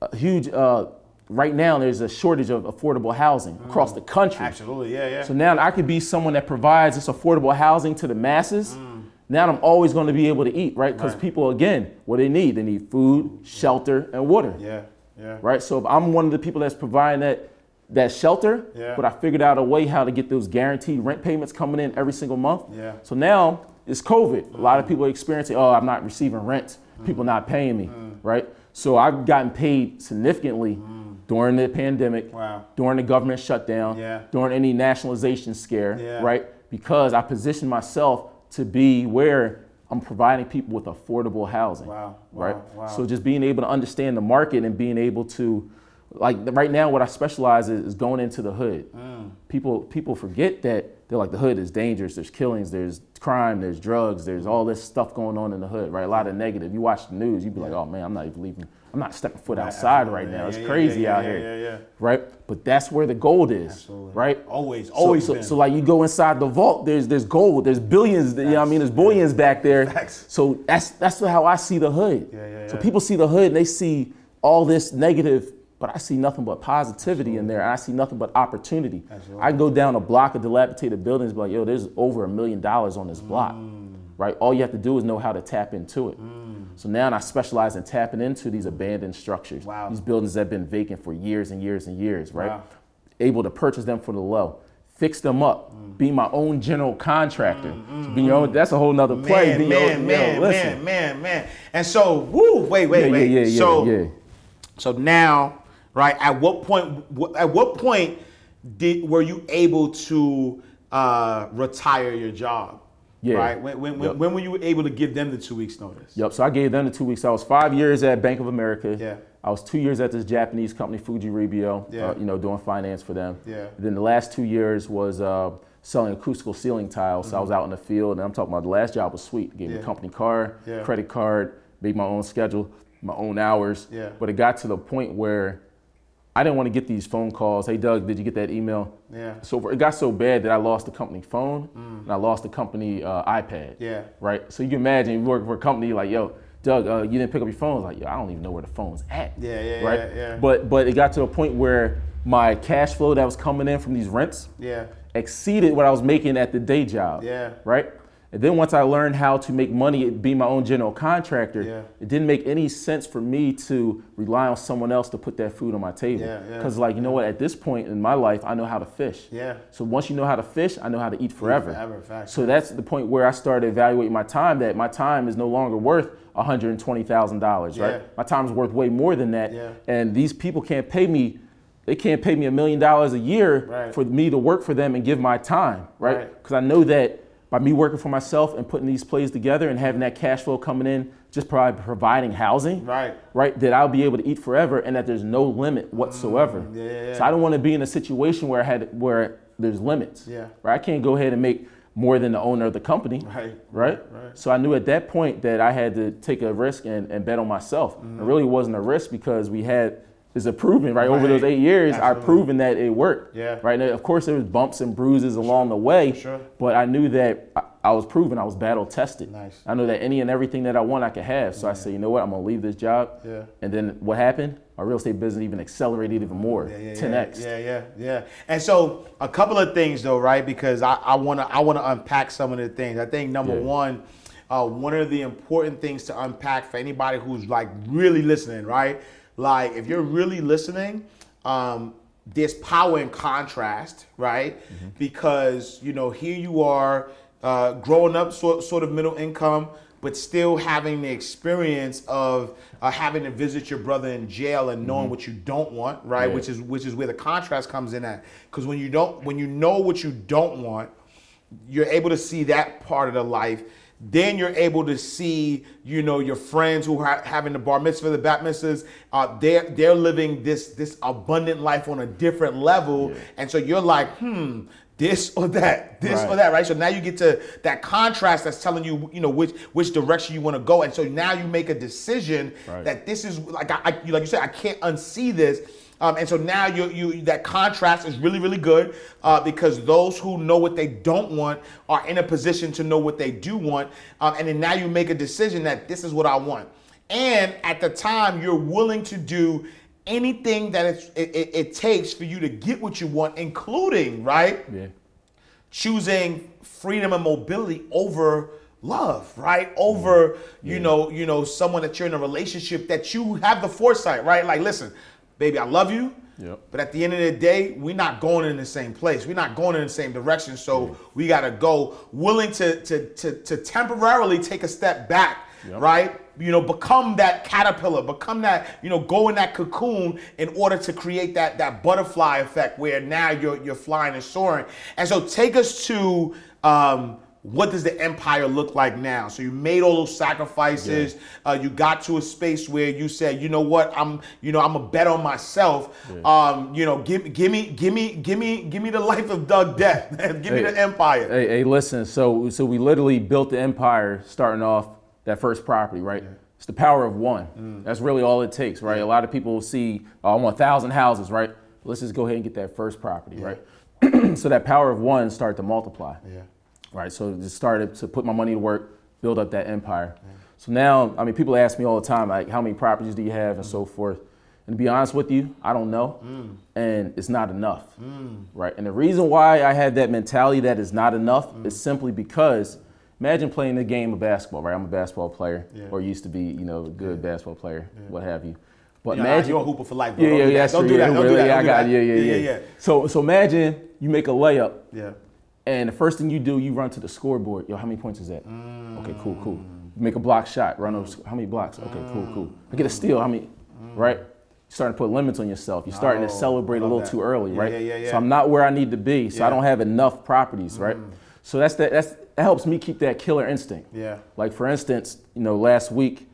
a huge, uh, right now there's a shortage of affordable housing mm. across the country. Absolutely, yeah, yeah. So now I could be someone that provides this affordable housing to the masses. Mm. Now I'm always gonna be able to eat, right? Because right. people, again, what do they need? They need food, shelter, and water. Yeah, yeah. Right, so if I'm one of the people that's providing that, that shelter, yeah. but I figured out a way how to get those guaranteed rent payments coming in every single month. Yeah. So now it's COVID. Mm-hmm. A lot of people are experiencing, oh, I'm not receiving rent. Mm-hmm. People not paying me, mm-hmm. right? So I've gotten paid significantly mm-hmm. during the pandemic, wow. during the government shutdown, yeah. during any nationalization scare, yeah. right? Because I positioned myself to be where I'm providing people with affordable housing, wow. right? Wow. Wow. So just being able to understand the market and being able to, like right now, what I specialize in is going into the hood. Mm. People people forget that they're like, the hood is dangerous. There's killings, there's crime, there's drugs, there's all this stuff going on in the hood, right? A lot of negative. You watch the news, you'd be like, oh man, I'm not even leaving. I'm not stepping foot outside right now. It's crazy out here, right? But that's where the gold is, absolutely. Right? Always, always. So, so, so like you go inside the vault, there's there's gold, there's billions. That, you know what I mean? There's billions back there. Facts. So that's that's how I see the hood. Yeah, yeah, yeah. So people see the hood and they see all this negative. But I see nothing but positivity in there, and I see nothing but opportunity. Absolutely. I can go down a block of dilapidated buildings and be like, yo, there's over a million dollars on this block, mm. right? All you have to do is know how to tap into it. Mm. So now I specialize in tapping into these abandoned structures, wow. these buildings that have been vacant for years and years and years, right? Wow. Able to purchase them for the low, fix them up, mm. be my own general contractor. Mm, mm, so your own, that's a whole nother play. Man, man, own, man, yo, man, man, man. And so, woo, wait, wait, yeah, wait. Yeah, yeah, yeah, so, yeah. so now, right? At what point? At what point did were you able to uh, retire your job? Yeah. Right. When when, yep. when were you able to give them the two weeks notice? Yep. So I gave them the two weeks. I was five years at Bank of America. Yeah. I was two years at this Japanese company, Fujirebio. Yeah. Uh, you know, doing finance for them. Yeah. And then the last two years was uh, selling acoustical ceiling tiles. Mm-hmm. So I was out in the field, and I'm talking about the last job was sweet. Gave yeah. me a company car, yeah. credit card, made my own schedule, my own hours. Yeah. But it got to the point where I didn't want to get these phone calls. Hey, Doug, did you get that email? Yeah. So it got so bad that I lost the company phone mm. and I lost the company uh, iPad. Yeah. Right. So you can imagine you work for a company like, yo, Doug, uh, you didn't pick up your phone. I was like, yo, I don't even know where the phone's at. Yeah, yeah, right? yeah, yeah. But but it got to a point where my cash flow that was coming in from these rents yeah. exceeded what I was making at the day job. Yeah. Right. And then once I learned how to make money, be my own general contractor, yeah. it didn't make any sense for me to rely on someone else to put that food on my table. Because yeah, yeah, like, you yeah. know what, at this point in my life, I know how to fish. Yeah. So once you know how to fish, I know how to eat forever. forever fact, so that's the point where I started evaluating my time, that my time is no longer worth one hundred twenty thousand dollars, yeah. right? My time is worth way more than that. Yeah. And these people can't pay me. They can't pay me a million dollars a year right. for me to work for them and give my time, right? Because right. I know that by me working for myself and putting these plays together and having that cash flow coming in, just probably providing housing, right? Right, that I'll be able to eat forever and that there's no limit whatsoever. Mm, yeah, yeah. So I don't want to be in a situation where I had where there's limits. Yeah. Right. I can't go ahead and make more than the owner of the company. Right. Right. Right. So I knew at that point that I had to take a risk and, and bet on myself. Mm. It really wasn't a risk because we had is a proven, right? right? Over those eight years, Absolutely. I proven that it worked. Yeah. Right. Now, of course, there was bumps and bruises along the way, sure. but I knew that I, I was proven. I was battle tested. Nice. I knew that any and everything that I want, I could have. So yeah. I said, you know what? I'm gonna leave this job. Yeah. And then what happened? Our real estate business even accelerated even more. Yeah, yeah, ten X. Yeah, yeah, yeah. And so a couple of things though, right? Because I, I wanna I wanna unpack some of the things. I think number yeah. one. Uh, one of the important things to unpack for anybody who's like really listening, right? Like if you're really listening, um, there's power in contrast, right? Mm-hmm. Because, you know, here you are uh, growing up so, sort of middle income, but still having the experience of uh, having to visit your brother in jail and knowing mm-hmm. what you don't want, right? Yeah. Which is which is where the contrast comes in at. Because when you don't, when you know what you don't want, you're able to see that part of the life. Then you're able to see, you know, your friends who are having the bar mitzvah, the bat mitzvahs, uh, they're, they're living this this abundant life on a different level. Yeah. And so you're like, hmm, this or that, this right. or that, right? So now you get to that contrast that's telling you, you know, which which direction you want to go. And so now you make a decision right. that this is, like I, I like you said, I can't unsee this. Um, and so now you you that contrast is really, really good uh, because those who know what they don't want are in a position to know what they do want. Um, and then now you make a decision that this is what I want. And at the time, you're willing to do anything that it's, it, it, it takes for you to get what you want, including, right? Yeah. Choosing freedom and mobility over love, right? Over, yeah. you know, you know, someone that you're in a relationship that you have the foresight, right? Like, listen, baby, I love you, yep. but at the end of the day, we're not going in the same place. We're not going in the same direction, so mm. we gotta go willing to, to, to, to temporarily take a step back, yep. right? You know, become that caterpillar, become that, you know, go in that cocoon in order to create that, that butterfly effect where now you're, you're flying and soaring. And so take us to, um, what does the empire look like now? So you made all those sacrifices. Yeah. Uh, you got to a space where you said, you know what, I'm, you know, I'm a bet on myself. Yeah. Um, you know, give, give me, give me, give me, give me the life of Doug Depp. give hey, me the empire. Hey, hey, listen. So, so we literally built the empire, starting off that first property, right? Yeah. It's the power of one. Mm. That's really all it takes, right? Yeah. A lot of people see, oh, I want a thousand houses, right? Let's just go ahead and get that first property, yeah. right? So that power of one started to multiply. Yeah. Right, so just started to put my money to work, build up that empire. Yeah. So now, I mean, people ask me all the time, like, how many properties do you have and mm. so forth? And to be honest with you, I don't know, mm. and it's not enough, mm. right? And the reason why I had that mentality that is not enough mm. is simply because, imagine playing the game of basketball, right? I'm a basketball player, yeah. or used to be, you know, a good yeah. basketball player, yeah. what have you. But you know, imagine you're a hooper for life, bro. Yeah, yeah, yeah. Don't do that. Don't do that. I got it. Yeah, yeah, yeah, yeah. So, so imagine you make a layup. Yeah. And the first thing you do, you run to the scoreboard. Yo, how many points is that? Mm. Okay, cool, cool. Make a block shot. Run over, how many blocks? Okay, cool, cool. I get a steal. How many? Mm. Right? You're starting to put limits on yourself. You're starting oh, to celebrate a little that. too early, yeah, right? Yeah, yeah, yeah. So I'm not where I need to be. So yeah. I don't have enough properties, mm. right? So that's that. That's that helps me keep that killer instinct. Yeah. Like for instance, you know, last week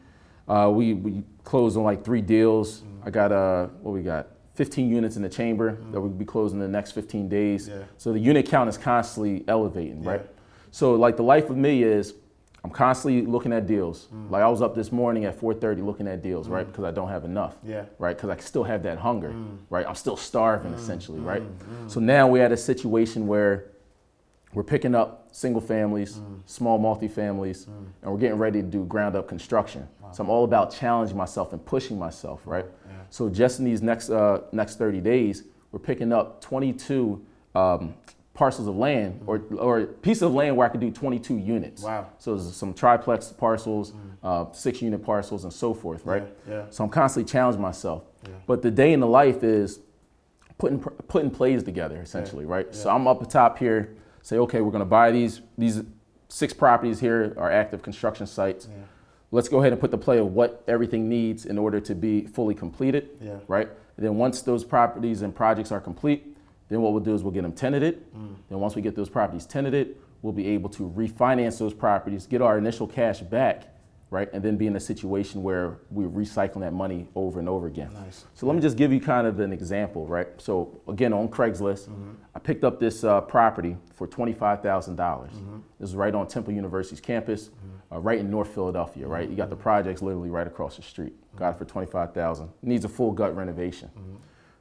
uh, we we closed on like three deals. Mm. I got uh, what we got. fifteen units in the chamber mm. that we'll be closing in the next fifteen days. Yeah. So the unit count is constantly elevating, yeah. right? So like the life of me is, I'm constantly looking at deals. Mm. Like I was up this morning at four thirty looking at deals, mm. right? Because I don't have enough, yeah. right? Because I still have that hunger, mm. right? I'm still starving mm. essentially, mm. right? Mm. So now we're at a situation where we're picking up single families, mm. small multi-families, mm. and we're getting ready to do ground up construction. Wow. So I'm all about challenging myself and pushing myself, right? Yeah. So just in these next uh, next thirty days, we're picking up twenty-two um, parcels of land or or pieces of land where I could do twenty-two units. Wow. So there's some triplex parcels, mm. uh, six unit parcels and so forth, right? Yeah, yeah. So I'm constantly challenging myself. Yeah. But the day in the life is putting putting plays together essentially, yeah. right? Yeah. So I'm up atop here, say, okay, we're gonna buy these, these six properties here are active construction sites. Yeah. Let's go ahead and put the play of what everything needs in order to be fully completed, yeah. right? And then once those properties and projects are complete, then what we'll do is we'll get them tenanted. Mm. Then once we get those properties tenanted, we'll be able to refinance those properties, get our initial cash back, right? And then be in a situation where we're recycling that money over and over again. Nice. So let me just give you kind of an example, right? So again, on Craigslist, mm-hmm. I picked up this uh, property for twenty-five thousand dollars. Mm-hmm. This is right on Temple University's campus. Mm-hmm. uh, right in North Philadelphia, mm-hmm. right? You got the projects literally right across the street. Mm-hmm. Got it for twenty-five thousand dollars. Needs a full gut renovation, mm-hmm.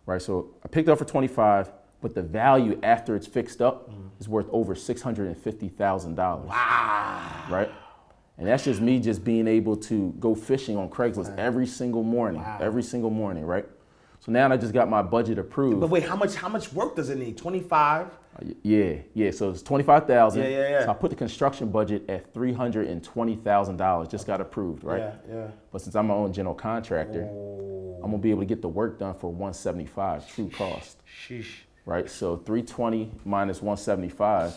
right? So I picked it up for twenty-five thousand dollars, but the value after it's fixed up mm-hmm. is worth over six hundred fifty thousand dollars. Wow. Right? And that's just me just being able to go fishing on Craigslist wow. every single morning, wow. every single morning, right? So now I just got my budget approved. But wait, how much how much work does it need? twenty-five? Uh, yeah, yeah. So it's twenty-five thousand dollars. Yeah, yeah, yeah. So I put the construction budget at three hundred twenty thousand dollars. Just got approved, right? Yeah, yeah. But since I'm my own general contractor, oh. I'm gonna be able to get the work done for one hundred seventy-five thousand dollars true cost. Sheesh. Right. So three hundred twenty minus one hundred seventy-five.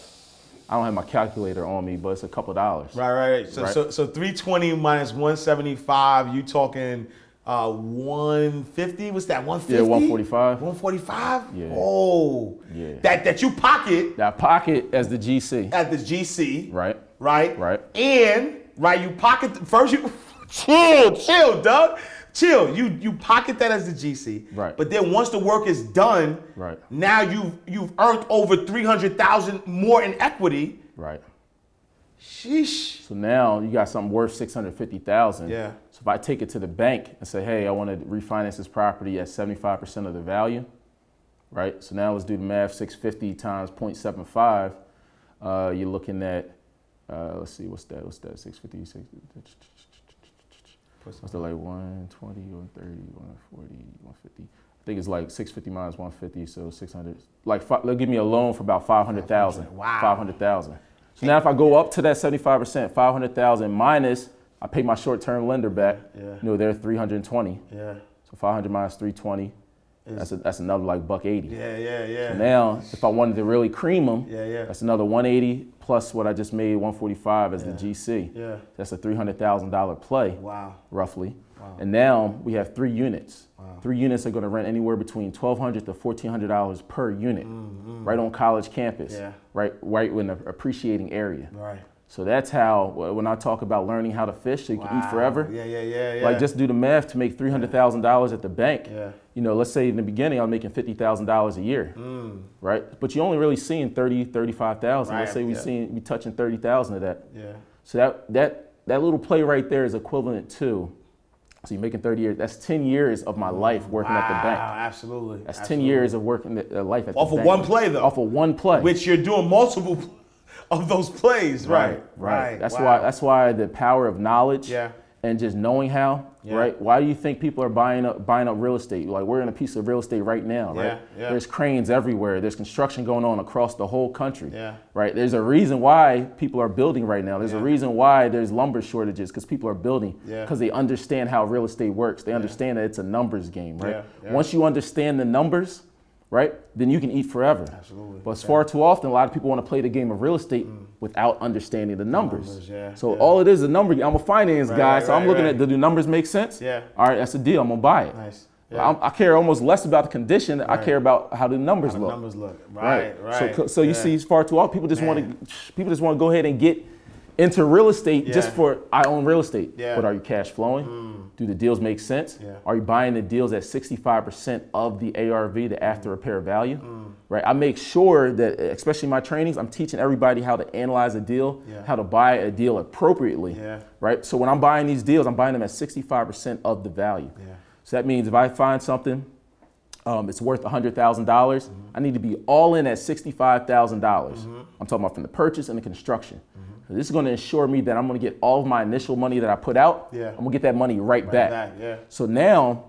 I don't have my calculator on me, but it's a couple dollars. Right, right, right. So, right? so, so three hundred twenty minus one hundred seventy-five. You talking? Uh, one hundred fifty, what's that, one fifty? Yeah, one forty-five. one forty-five? Yeah. Oh. Yeah. That that you pocket. That pocket as the G C. As the G C. Right. Right. Right. And, right, you pocket, first you, chill, chill, Doug. Chill, you you pocket that as the G C. Right. But then once the work is done, right. now you've, you've earned over three hundred thousand dollars more in equity. Right. Sheesh. So now you got something worth six hundred fifty thousand dollars. Yeah. So if I take it to the bank and say, hey, I want to refinance this property at seventy-five percent of the value, right? So now let's do the math, six hundred fifty times zero point seven five. Uh, you're looking at, uh, let's see, what's that? What's that? six hundred fifty, what's that like? one hundred twenty, one hundred thirty, one hundred forty, one hundred fifty. I think it's like six hundred fifty minus one hundred fifty, so six hundred. Like, five, they'll give me a loan for about five hundred thousand dollars. Wow. five hundred thousand dollars. So now if I go up to that seventy-five percent, five hundred thousand minus, I pay my short-term lender back. Yeah. You know, they're three hundred twenty. Yeah. So five hundred minus three hundred twenty, it's, that's a, that's another like buck eighty. Yeah, yeah, yeah. So now if I wanted to really cream them, yeah, yeah. that's another one eighty plus what I just made, one forty-five as yeah. the G C. Yeah. That's a three hundred thousand dollars play. Wow. Roughly. Wow. And now we have three units. Wow. Three units are going to rent anywhere between twelve hundred dollars to fourteen hundred dollars per unit, mm-hmm. right on college campus, yeah. right, right in an appreciating area. Right. So that's how when I talk about learning how to fish, so you wow. can eat forever. Yeah, yeah, yeah, yeah. Like just do the math to make three hundred thousand dollars at the bank. Yeah. You know, let's say in the beginning I'm making fifty thousand dollars a year, mm. right? But you're only really seeing thirty thousand dollars, thirty-five thousand dollars. Right. Let's say we yeah. seeing we touching thirty thousand dollars of that. Yeah. So that that that little play right there is equivalent to. So you're making thirty years. That's ten years of my life working wow, at the bank. Wow, absolutely. That's absolutely. ten years of working the, uh, life at off the bank. Off of one play, though. Off of one play. Which you're doing multiple of those plays, right? Right, right. right. That's wow. why That's why the power of knowledge yeah. and just knowing how, yeah. right? Why do you think people are buying up buying up real estate? Like, we're in a piece of real estate right now, right? Yeah, yeah. There's cranes everywhere. There's construction going on across the whole country, yeah. right? There's a reason why people are building right now. There's yeah. a reason why there's lumber shortages, because people are building, because yeah. they understand how real estate works. They yeah. understand that it's a numbers game, right? Yeah, yeah. Once you understand the numbers, right, then you can eat forever. Absolutely. But yeah. far too often, a lot of people want to play the game of real estate mm. without understanding the numbers. numbers yeah, so yeah. all it is is a number. I'm a finance right, guy, right, so I'm right, looking right. at, do the numbers make sense? Yeah. All right, that's the deal. I'm going to buy it. Nice. Yeah. I'm, I care almost less about the condition. Right. I care about how the numbers how the look. numbers look. Right, right. right. So, so you yeah. see, far too often, people just want to people just want to go ahead and get into real estate yeah. just for, I own real estate. Yeah. But are you cash flowing? Mm. Do the deals make sense? Yeah. Are you buying the deals at sixty-five percent of the A R V, the after repair value? Mm. Right. I make sure that, especially in my trainings, I'm teaching everybody how to analyze a deal, yeah. how to buy a deal appropriately. Yeah. Right. So when I'm buying these deals, I'm buying them at sixty-five percent of the value. Yeah. So that means if I find something, um, it's worth one hundred thousand dollars, mm-hmm. I need to be all in at sixty-five thousand dollars. Mm-hmm. I'm talking about from the purchase and the construction. Mm-hmm. This is going to ensure me that I'm going to get all of my initial money that I put out. Yeah. I'm going to get that money right, right back. back yeah. So now,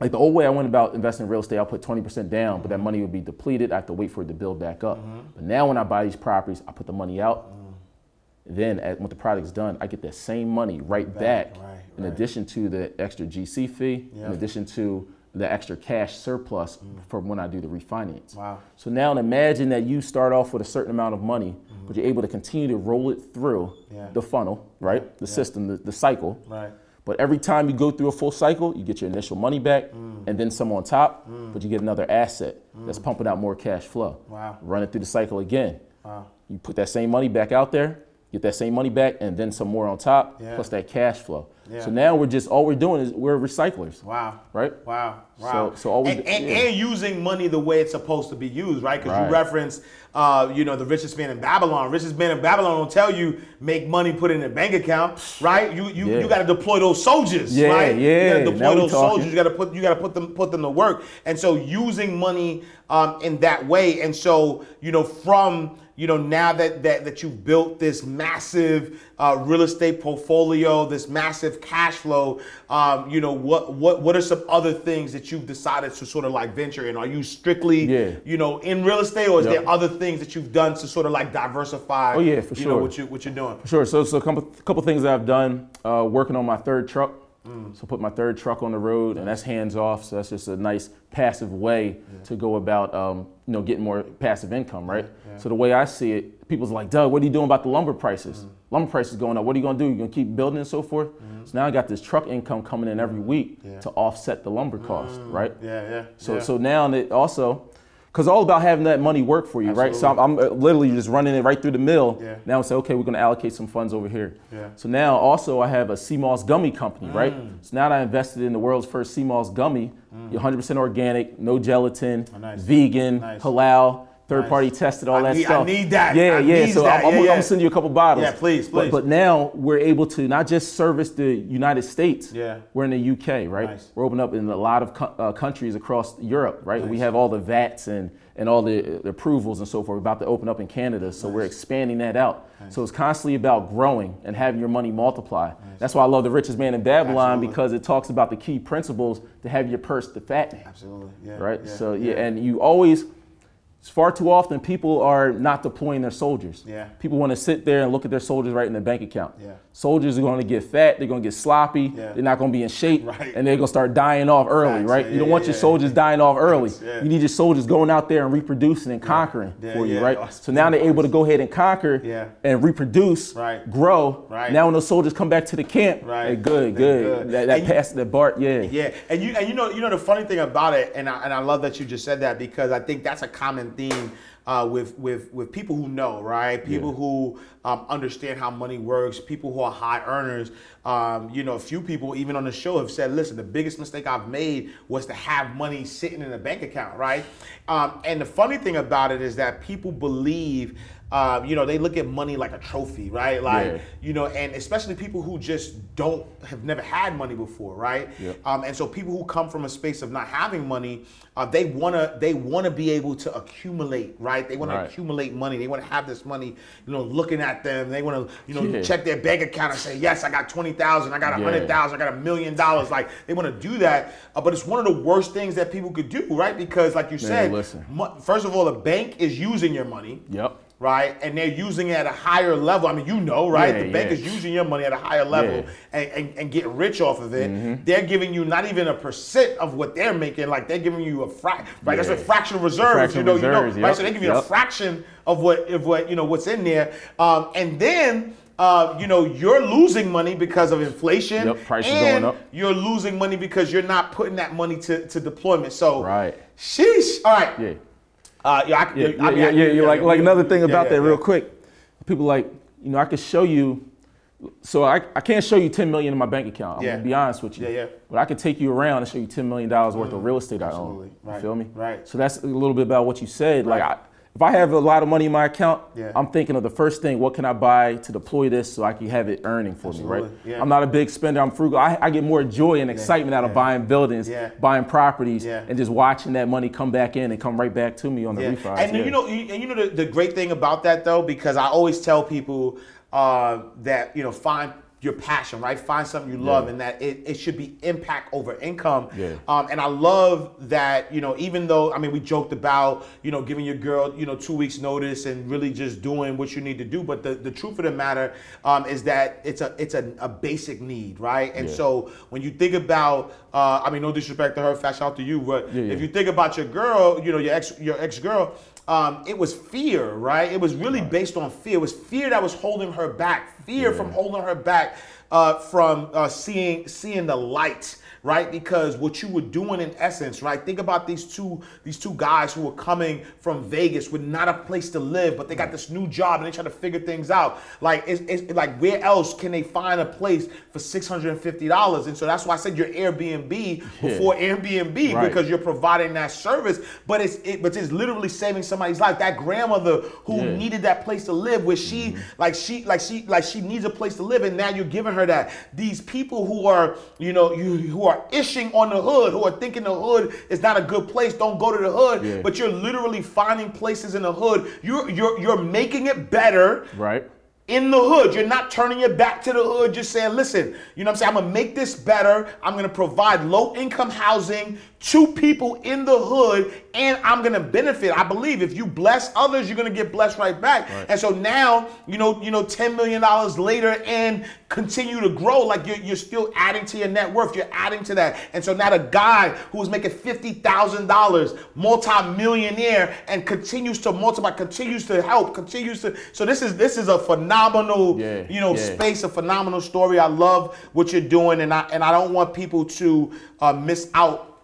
like the old way I went about investing in real estate, I'll put twenty percent down, mm-hmm. but that money would be depleted. I have to wait for it to build back up. Mm-hmm. But now when I buy these properties, I put the money out. Mm-hmm. Then at, when the product's done, I get that same money right, right back, back right, in right. addition to the extra G C fee, yeah. in addition to the extra cash surplus mm. from when I do the refinance. Wow. So now imagine that you start off with a certain amount of money, mm-hmm. but you're able to continue to roll it through yeah. the funnel, right? Yeah. The yeah. system, the, the cycle. Right. But every time you go through a full cycle, you get your initial money back mm. and then some on top, mm. but you get another asset mm. that's pumping out more cash flow. Wow. Run it through the cycle again. Wow. You put that same money back out there, get that same money back and then some more on top, yeah. plus that cash flow. Yeah. So now we're just, all we're doing is we're recyclers. Wow. Right? Wow. Wow. So, so all we and, do, and, yeah. and using money the way it's supposed to be used, right? Because right. you reference, uh, you know, the richest man in Babylon. Richest man in Babylon don't tell you make money, put it in a bank account, right? You you, yeah. you got to deploy those soldiers, yeah, right? Yeah. You got to deploy now those soldiers. You got to put you got to put them put them to work. And so using money um, in that way, and so you know from. You know, now that that that you've built this massive uh, real estate portfolio, this massive cash flow, um, you know, what what what are some other things that you've decided to sort of like venture in? Are you strictly, yeah. you know, in real estate, or is yep. there other things that you've done to sort of like diversify? Oh yeah, for you sure. know, what you what you're doing? For sure. So so a couple couple things that I've done. Uh, working on my third truck. Mm. So put my third truck on the road, and that's hands off. So that's just a nice passive way yeah. to go about, um, you know, getting more passive income, right? Yeah. Yeah. So the way I see it, people's like, Doug, what are you doing about the lumber prices? Mm. Lumber prices going up. What are you gonna do? You gonna keep building and so forth? Mm. So now I got this truck income coming in every week yeah. to offset the lumber cost, mm. right? Yeah, yeah. So yeah. so now that also, because all about having that money work for you, Absolutely. right? So I'm, I'm literally just running it right through the mill. Yeah. Now I say, okay, we're going to allocate some funds over here. Yeah. So now also I have a sea moss gummy company, mm. right? So now that I invested in the world's first sea moss gummy, mm. one hundred percent organic, no gelatin, oh, nice. vegan, nice. halal. Third nice. party tested, all I that need, stuff. I need that. Yeah, I yeah. So I'm, I'm, yeah, yeah. I'm gonna send you a couple bottles. Yeah, please, please. But, but now we're able to not just service the United States. Yeah. We're in the U K, right? Nice. We're opening up in a lot of co- uh, countries across Europe, right? Nice. We have all the V A Ts and and all the, the approvals and so forth. We're about to open up in Canada, so nice. we're expanding that out. Nice. So it's constantly about growing and having your money multiply. Nice. That's why I love The Richest Man in Babylon, Absolutely. because it talks about the key principles to have your purse to fatten. Absolutely. Yeah. Right. Yeah, so yeah, yeah, and you always. Far too often, people are not deploying their soldiers. Yeah. People want to sit there and look at their soldiers right in their bank account. Yeah. Soldiers are going to get fat. They're going to get sloppy. Yeah. They're not going to be in shape. Right. And they're going to start dying off early, right? Yeah, you don't yeah, want yeah, your soldiers yeah. dying off early. Yeah. You need your soldiers going out there and reproducing and yeah. conquering yeah, for yeah, you, yeah. right? So now they're able to go ahead and conquer yeah. and reproduce, right. grow. Right. Now when those soldiers come back to the camp, right. they're good, they're good. good. That, that pass, that Bart, yeah. Yeah, and you and you know you know the funny thing about it, and I, and I love that you just said that, because I think that's a common theme uh, with, with with people who know, right? People yeah. who um, understand how money works, people who are high earners. Um, you know, a few people even on the show have said, listen, the biggest mistake I've made was to have money sitting in a bank account, right? Um, and the funny thing about it is that people believe, uh, you know, they look at money like a trophy, right? Like, yeah. you know, and especially people who just don't, have never had money before, right? Yeah. Um, and so people who come from a space of not having money, uh, they wanna they wanna be able to accumulate, right? They wanna right. accumulate money. They wanna have this money, you know, looking at them. They wanna, you know, yeah. check their bank account and say, yes, I got twenty thousand dollars. Thousand, I got a hundred thousand, I got a million dollars. Like, they want to do that, uh, but it's one of the worst things that people could do, right? Because, like you said, Man, mo- first of all, the bank is using your money, yep, right, and they're using it at a higher level. I mean, you know, right? Yeah, the bank yeah. is using your money at a higher level yeah. and, and, and getting rich off of it. Mm-hmm. They're giving you not even a percent of what they're making. Like, they're giving you a fraction, right? Yeah. That's a fractional reserve, fraction you know, reserves, you know, right? Yep. So they give you yep. a fraction of what, of what you know, what's in there, um, and then. Uh, you know, you're losing money because of inflation, yep, price is going up. You're losing money because you're not putting that money to, to deployment. So, right. sheesh. All right. Yeah. Uh, yeah, I, yeah, I, yeah, I, yeah, yeah, yeah. Like, like another thing about yeah, yeah, that, real yeah. quick. People like, you know, I could show you. So I, I can't show you ten million dollars in my bank account. I'm yeah. gonna be honest with you. Yeah, yeah. But I could take you around and show you ten million dollars worth mm, of real estate absolutely. I own. Right. You feel me? Right. So that's a little bit about what you said. Right. Like. I, If I have a lot of money in my account, yeah. I'm thinking of the first thing, what can I buy to deploy this so I can have it earning for Absolutely. me, right? Yeah. I'm not a big spender, I'm frugal. I, I get more joy and excitement yeah. out of yeah. buying buildings, yeah. buying properties, yeah. and just watching that money come back in and come right back to me on the yeah. refi. And yeah. you know, and you know the, the great thing about that though, because I always tell people uh, that, you know, find your passion, right? Find something you love, yeah. and that it, it should be impact over income. Yeah. Um, and I love that, you know, even though, I mean, we joked about, you know, giving your girl, you know, two weeks notice and really just doing what you need to do. But the, the truth of the matter um, is that it's a it's a, a basic need, right? And yeah. so when you think about, uh, I mean, no disrespect to her, shout out to you, but yeah, yeah. if you think about your girl, you know, your ex your ex-girl, Um, it was fear, right? It was really right. based on fear. It was fear that was holding her back. Fear yeah. from holding her back uh, from uh, seeing seeing the light, right? Because what you were doing in essence, right? Think about these two these two guys who were coming from Vegas with not a place to live, but they got this new job and they try to figure things out. Like, it's, it's like where else can they find a place for six hundred fifty dollars? And so that's why I said you're Airbnb before yeah. Airbnb, right. Because you're providing that service, but it's it, but it's literally saving somebody's life. That grandmother who yeah. needed that place to live, where she mm-hmm. like she like she like she needs a place to live, and now you're giving her that. These people who are you know you who are ishing on the hood, who are thinking the hood is not a good place, don't go to the hood, yeah. but you're literally finding places in the hood. You're you're you're making it better, right? In the hood. You're not turning your back to the hood. You're saying, listen, you know what I'm saying? I'm gonna make this better. I'm gonna provide low income housing to people in the hood, and I'm gonna benefit. I believe if you bless others, you're gonna get blessed right back. Right. And so now, you know, you know, ten million dollars later and continue to grow, like you're, you're still adding to your net worth. You're adding to that. And so now the guy who is making fifty thousand dollars, multi-millionaire, and continues to multiply, continues to help, continues to, so this is, this is a phenomenal Phenomenal, yeah, you know, yeah. space, a phenomenal story. I love what you're doing, and I and I don't want people to uh, miss out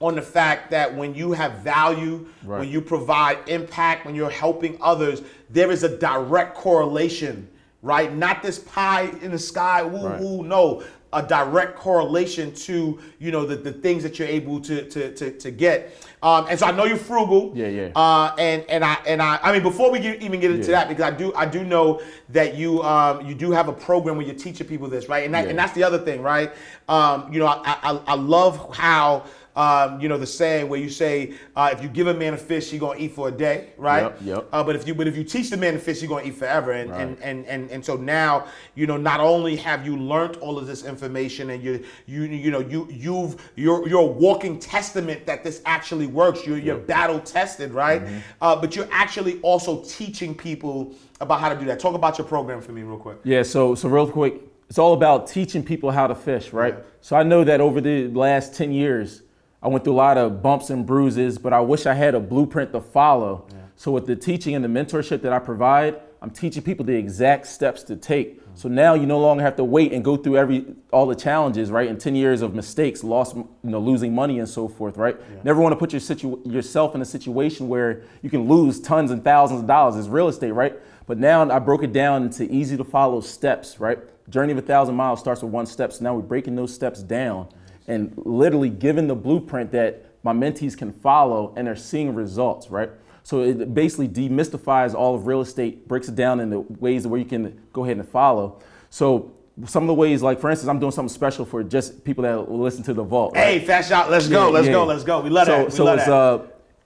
on the fact that when you have value, right. when you provide impact, when you're helping others, there is a direct correlation, right? Not this pie in the sky, woo right. woo, no. A direct correlation to, you know, the, the things that you're able to to to, to get. Um, and so I know you're frugal. Yeah, yeah. Uh, and and I and I I mean before we get, even get into yeah. that, because I do I do know that you um you do have a program where you're teaching people this, right? And that, yeah. and that's the other thing, right? Um, you know, I I, I love how Um, you know the saying where you say uh, if you give a man a fish, he's gonna eat for a day, right? Yep. yep. Uh, but if you but if you teach the man to fish, he's gonna eat forever. And, right. and, and and and so now you know not only have you learned all of this information, and you you you know you you've you're you're a walking testament that this actually works. You're you're yep. battle tested, right? Mm-hmm. Uh, but you're actually also teaching people about how to do that. Talk about your program for me real quick. Yeah. So so real quick, it's all about teaching people how to fish, right? Yeah. So I know that over the last ten years. I went through a lot of bumps and bruises, but I wish I had a blueprint to follow. Yeah. So with the teaching and the mentorship that I provide, I'm teaching people the exact steps to take. Mm-hmm. So now you no longer have to wait and go through every all the challenges, right? And ten years of mistakes, lost, you know, losing money and so forth, right? Yeah. Never want to put your situ- yourself in a situation where you can lose tons and thousands of dollars. It's real estate, right? But now I broke it down into easy to follow steps, right? Journey of a thousand miles starts with one step. So now we're breaking those steps down. And literally given the blueprint that my mentees can follow, and they're seeing results, right? So it basically demystifies all of real estate, breaks it down into ways where you can go ahead and follow. So some of the ways, like for instance, I'm doing something special for just people that listen to The Vault. Right? Hey, fast out, let's yeah, go, let's yeah. go, let's go. We love so, that. We so love it's uh,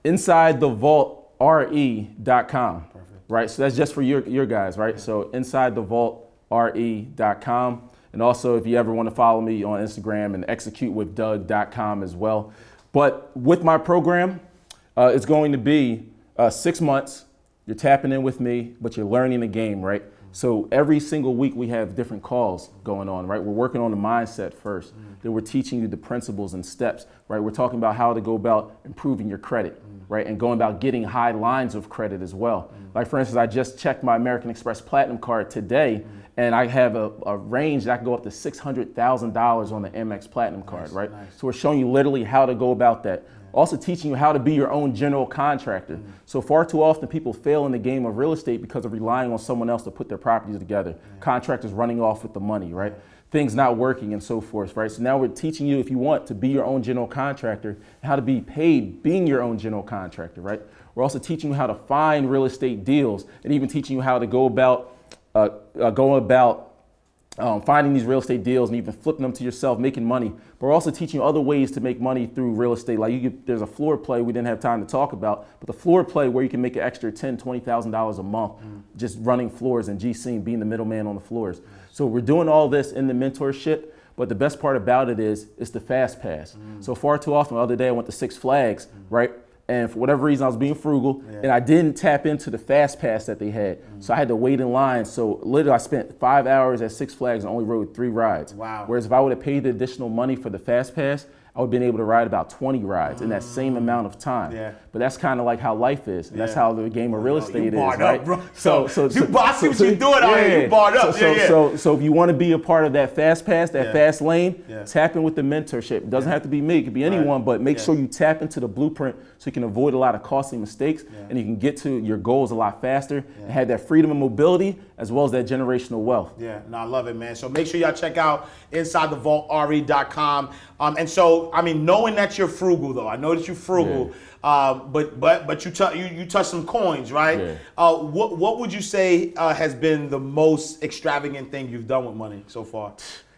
inside the vault R E dot com, Perfect. Right? So that's just for your, your guys, right? So inside the vault R E dot com. And also, if you ever want to follow me on Instagram, and execute with doug dot com as well. But with my program, uh, it's going to be uh, six months. You're tapping in with me, but you're learning the game, right? So every single week we have different calls going on, right? We're working on the mindset first. Then we're teaching you the principles and steps, right? We're talking about how to go about improving your credit, right? And going about getting high lines of credit as well. Like for instance, I just checked my American Express Platinum card today, and I have a, a range that I can go up to six hundred thousand dollars on the M X Platinum card, nice, right? Nice. So we're showing you literally how to go about that. Yeah. Also teaching you how to be your own general contractor. Mm-hmm. So far too often people fail in the game of real estate because of relying on someone else to put their properties together. Yeah. Contractors running off with the money, right? Yeah. Things not working and so forth, right? So now we're teaching you, if you want, to be your own general contractor, how to be paid being your own general contractor, right? We're also teaching you how to find real estate deals, and even teaching you how to go about Uh, uh, going about um, finding these real estate deals and even flipping them to yourself, making money. But we're also teaching you other ways to make money through real estate. Like you could, there's a floor play we didn't have time to talk about, but the floor play where you can make an extra ten thousand dollars, twenty thousand dollars a month mm. just running floors and GCing, being the middleman on the floors. So we're doing all this in the mentorship. But the best part about it is it's the fast pass. Mm. So far too often, the other day I went to Six Flags, mm. right? And for whatever reason, I was being frugal, yeah. and I didn't tap into the fast pass that they had. Mm-hmm. So I had to wait in line. So literally, I spent five hours at Six Flags and only rode three rides. Wow. Whereas if I would have paid the additional money for the fast pass, I would have been able to ride about twenty rides mm. in that same amount of time. Yeah. But that's kind of like how life is. And yeah. that's how the game of real estate oh, you is, right? Up, bro. So, so, so, you so, I see what so, you're doing yeah. out here. You barred up. So, so, yeah, yeah. So, so, so if you want to be a part of that fast pass, that yeah. fast lane, yeah. tap in with the mentorship. It doesn't yeah. have to be me. It could be anyone, right. but make yeah. sure you tap into the blueprint so you can avoid a lot of costly mistakes yeah. and you can get to your goals a lot faster yeah. and have that freedom and mobility as well as that generational wealth. Yeah, and no, I love it, man. So make sure y'all check out inside the vault R E dot com. Um, and so, I mean, knowing that you're frugal, though, I know that you're frugal, yeah. uh, but but but you t- you you touch some coins, right? Yeah. Uh, what what would you say uh, has been the most extravagant thing you've done with money so far?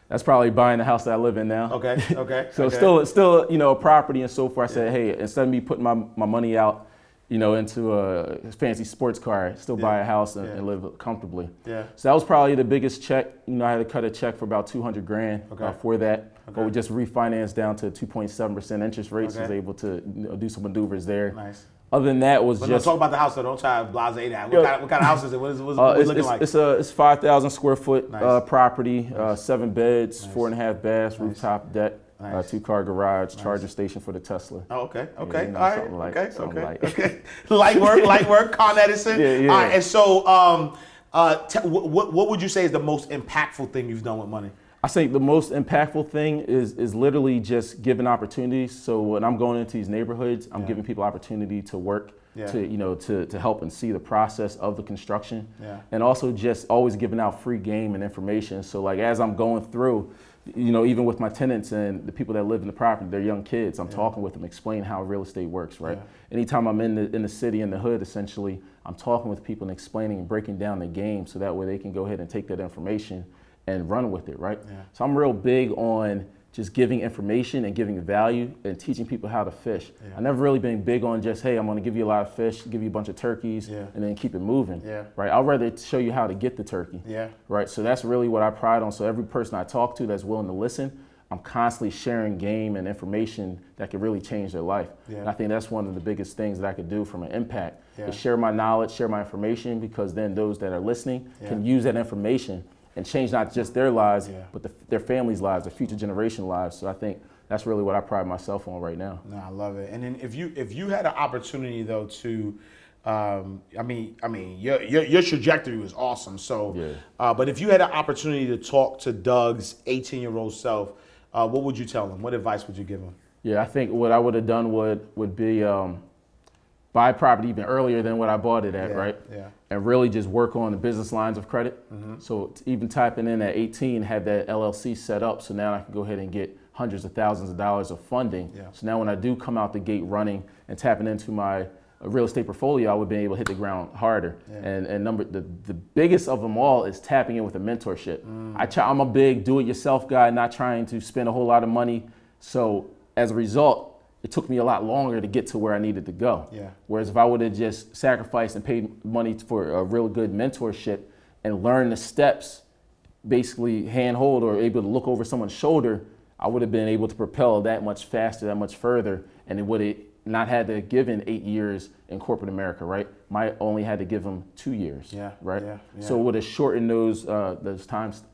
That's probably buying the house that I live in now. Okay, okay. so okay. still still you know a property and so forth. I yeah. said, hey, instead of me putting my, my money out, you know, into a fancy sports car, still yeah. buy a house and, yeah. and live comfortably. Yeah. So that was probably the biggest check. You know, I had to cut a check for about two hundred grand okay. uh, for that. Okay. But we just refinanced down to two point seven percent interest rates. Okay. I was able to you know, do some maneuvers there. Nice. Other than that was but just. Don't talk about the house, so don't try to blase that. What, yeah. kind of, what kind of house is it? What is, what is uh, it's, looking it's, like? It's a it's five thousand square foot nice. uh, property, nice. uh, seven beds, nice. four and a half baths, nice. rooftop deck. Nice. Uh, two-car garage, nice. Charger station for the Tesla. Oh, okay, okay, yeah, you know, all right, like, okay, okay, like. okay. Light work, light work, Con Edison. Yeah, yeah. All right, and so um, uh, t- what what would you say is the most impactful thing you've done with money? I think the most impactful thing is is literally just giving opportunities. So when I'm going into these neighborhoods, I'm yeah. giving people opportunity to work. Yeah. To you know, to, to help and see the process of the construction, yeah. and also just always giving out free game and information. So like as I'm going through, you know, even with my tenants and the people that live in the property, they're young kids. I'm yeah. talking with them, explain how real estate works, right? Yeah. Anytime I'm in the in the city, in the hood, essentially, I'm talking with people and explaining and breaking down the game, so that way they can go ahead and take that information and run with it, right? Yeah. So I'm real big on just giving information and giving value and teaching people how to fish. Yeah. I've never really been big on just, hey, I'm gonna give you a lot of fish, give you a bunch of turkeys, yeah. and then keep it moving, yeah. right? I'd rather show you how to get the turkey, yeah. right? So that's really what I pride on. So every person I talk to that's willing to listen, I'm constantly sharing game and information that could really change their life. Yeah. And I think that's one of the biggest things that I could do from an impact, yeah. is share my knowledge, share my information, because then those that are listening yeah. can use that information and change not just their lives, yeah. but the, their families' lives, their future generation lives. So I think that's really what I pride myself on right now. No, I love it. And then if you if you had an opportunity though to, um, I mean, I mean, your your, your trajectory was awesome. So, yeah. uh, but if you had an opportunity to talk to Doug's eighteen-year-old self, uh, what would you tell him? What advice would you give him? Yeah, I think what I would have done would would be. Um, buy property even earlier than what I bought it at, yeah, right? Yeah. And really just work on the business lines of credit. Mm-hmm. So even typing in at eighteen, have that L L C set up, so now I can go ahead and get hundreds of thousands of dollars of funding. Yeah. So now when I do come out the gate running and tapping into my real estate portfolio, I would be able to hit the ground harder. Yeah. And and number the, the biggest of them all is tapping in with a mentorship. Mm. I try, I'm a big do-it-yourself guy, not trying to spend a whole lot of money. So as a result, it took me a lot longer to get to where I needed to go. Yeah. Whereas if I would have just sacrificed and paid money for a real good mentorship and learned the steps, basically handhold or able to look over someone's shoulder, I would have been able to propel that much faster, that much further, and it would have not had to give in eight years in corporate America, right? My only had to give them two years, yeah, right? Yeah, yeah. So it would have shortened those uh, those times.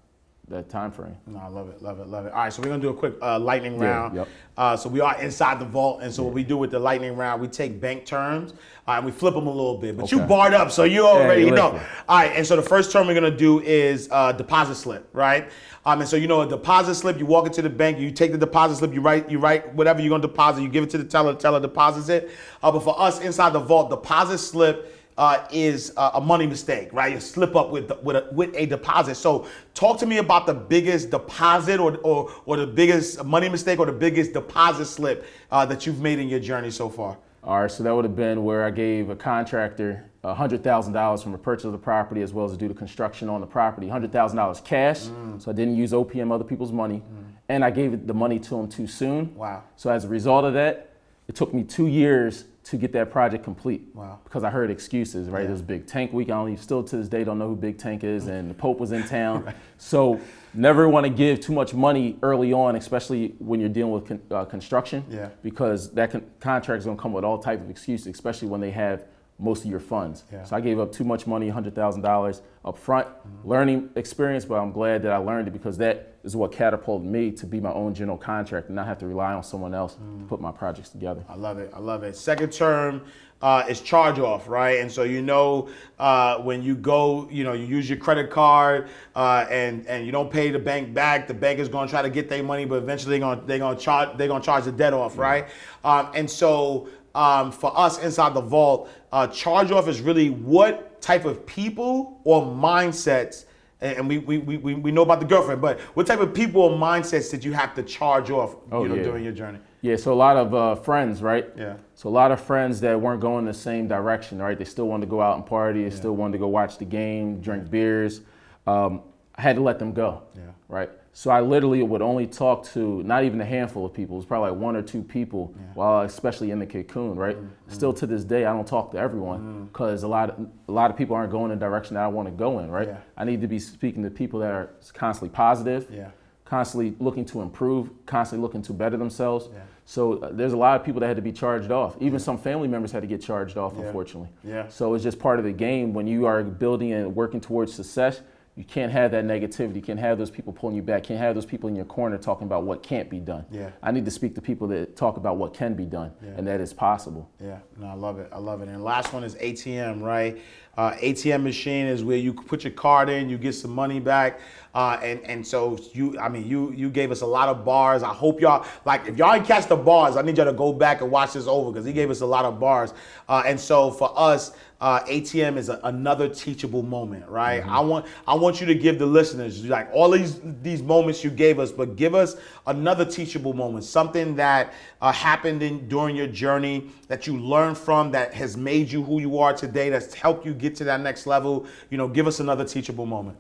That time frame. No, I love it, love it, love it. All right, so we're gonna do a quick uh, lightning round. Yeah, yep. uh, so we are inside the vault, and so yeah. what we do with the lightning round, we take bank terms uh, and we flip them a little bit. But okay. you barred up, so you already hey, you know. All right, and so the first term we're gonna do is uh, deposit slip, right? Um, and so you know a deposit slip. You walk into the bank, you take the deposit slip, you write, you write whatever you're gonna deposit, you give it to the teller, the teller deposits it. Uh, but for us inside the vault, deposit slip. Uh, is uh, a money mistake, right? A slip up with with a, with a deposit. So talk to me about the biggest deposit or or, or the biggest money mistake or the biggest deposit slip uh, that you've made in your journey so far. All right, so that would have been where I gave a contractor one hundred thousand dollars from the purchase of the property as well as to do the construction on the property. one hundred thousand dollars cash, mm. so I didn't use O P M, other people's money, mm. and I gave the money to him too soon. Wow. So as a result of that, it took me two years to get that project complete. Wow. Because I heard excuses, right? Yeah. There was Big Tank Week. I only still to this day don't know who Big Tank is, and the Pope was in town. Right. So never want to give too much money early on, especially when you're dealing with con- uh, construction, yeah. because that con- contract's gonna come with all types of excuses, especially when they have most of your funds. Yeah. So I gave up too much money, one hundred thousand dollars up front, mm-hmm. learning experience, but I'm glad that I learned it because that is what catapulted me to be my own general contractor and not have to rely on someone else mm. to put my projects together. I love it, I love it. Second term uh, is charge off, right? And so you know uh, when you go, you know, you use your credit card uh, and, and you don't pay the bank back, the bank is gonna try to get their money, but eventually they're gonna, they're gonna, char- they're gonna charge the debt off, mm-hmm. right? Um, and so um, for us inside the vault, Uh, charge off is really what type of people or mindsets, and, and we, we we we know about the girlfriend, but what type of people or mindsets did you have to charge off oh, you know, yeah. during your journey? Yeah, so a lot of uh, friends, right? Yeah. So a lot of friends that weren't going the same direction, right? They still wanted to go out and party, they yeah. still wanted to go watch the game, drink beers. Um, I had to let them go, yeah. right? So I literally would only talk to not even a handful of people. It was probably like one or two people, yeah. while especially in the cocoon, right? Mm-hmm. Still to this day, I don't talk to everyone because mm-hmm. a lot of, a lot of people aren't going in the direction that I want to go in, right? Yeah. I need to be speaking to people that are constantly positive, yeah. constantly looking to improve, constantly looking to better themselves. Yeah. So uh, there's a lot of people that had to be charged off. Even yeah. some family members had to get charged off, yeah. unfortunately. Yeah. So it's just part of the game. When you are building and working towards success, you can't have that negativity. You can't have those people pulling you back. You can't have those people in your corner talking about what can't be done. Yeah. I need to speak to people that talk about what can be done, yeah. and that is possible. Yeah, no, I love it, I love it. And last one is A T M, right? Uh, A T M machine is where you put your card in, you get some money back. Uh, and, and so you, I mean, you you gave us a lot of bars. I hope y'all, like if y'all didn't catch the bars, I need y'all to go back and watch this over because he gave us a lot of bars. Uh, and so for us, uh, A T M is a, another teachable moment, right? Mm-hmm. I want I want you to give the listeners like all these these moments you gave us, but give us another teachable moment, something that uh, happened in during your journey that you learned from, that has made you who you are today, that's helped you get to that next level. You know, give us another teachable moment.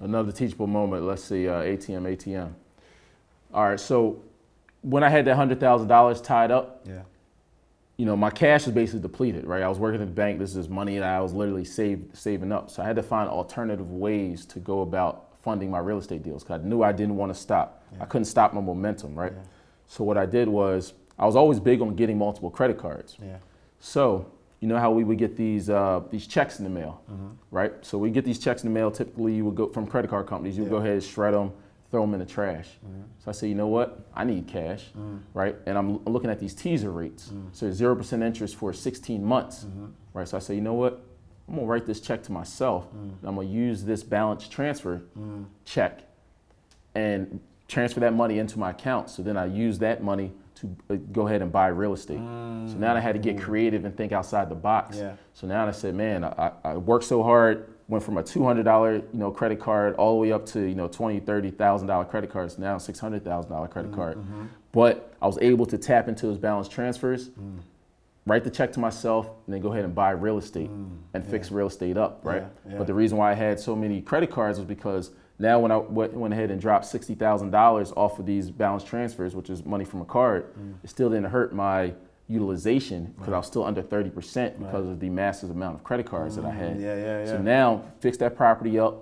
Another teachable moment. Let's see, uh, A T M, A T M. All right, so when I had that one hundred thousand dollars tied up, yeah. you know, my cash was basically depleted, right? I was working at the bank. This is money that I was literally saved, saving up. So I had to find alternative ways to go about funding my real estate deals because I knew I didn't want to stop. Yeah. I couldn't stop my momentum, right? Yeah. So what I did was, I was always big on getting multiple credit cards. Yeah. So you know how we would get these uh, these checks in the mail, mm-hmm. right? So we get these checks in the mail, typically you would go from credit card companies, you would yeah. go ahead and shred them, throw them in the trash. Mm-hmm. So I say, you know what? I need cash, mm-hmm. right? And I'm looking at these teaser rates. Mm-hmm. So zero percent interest for sixteen months, mm-hmm. right? So I say, you know what? I'm gonna write this check to myself. Mm-hmm. I'm gonna use this balance transfer mm-hmm. check and transfer that money into my account. So then I use that money to go ahead and buy real estate. Mm. So now I had to get creative and think outside the box. Yeah. So now I said, man, I, I worked so hard, went from a two hundred dollars you know, credit card all the way up to you know twenty thousand dollars, thirty thousand dollars credit cards, now six hundred thousand dollars credit card. Mm-hmm. But I was able to tap into those balance transfers, mm. write the check to myself, and then go ahead and buy real estate mm. and yeah. fix real estate up, right? Yeah. Yeah. But the reason why I had so many credit cards was because now when I went ahead and dropped sixty thousand dollars off of these balance transfers, which is money from a card, mm. it still didn't hurt my utilization because right. I was still under thirty percent because right. of the massive amount of credit cards mm. that I had. Yeah, yeah, yeah. So now, fixed that property up,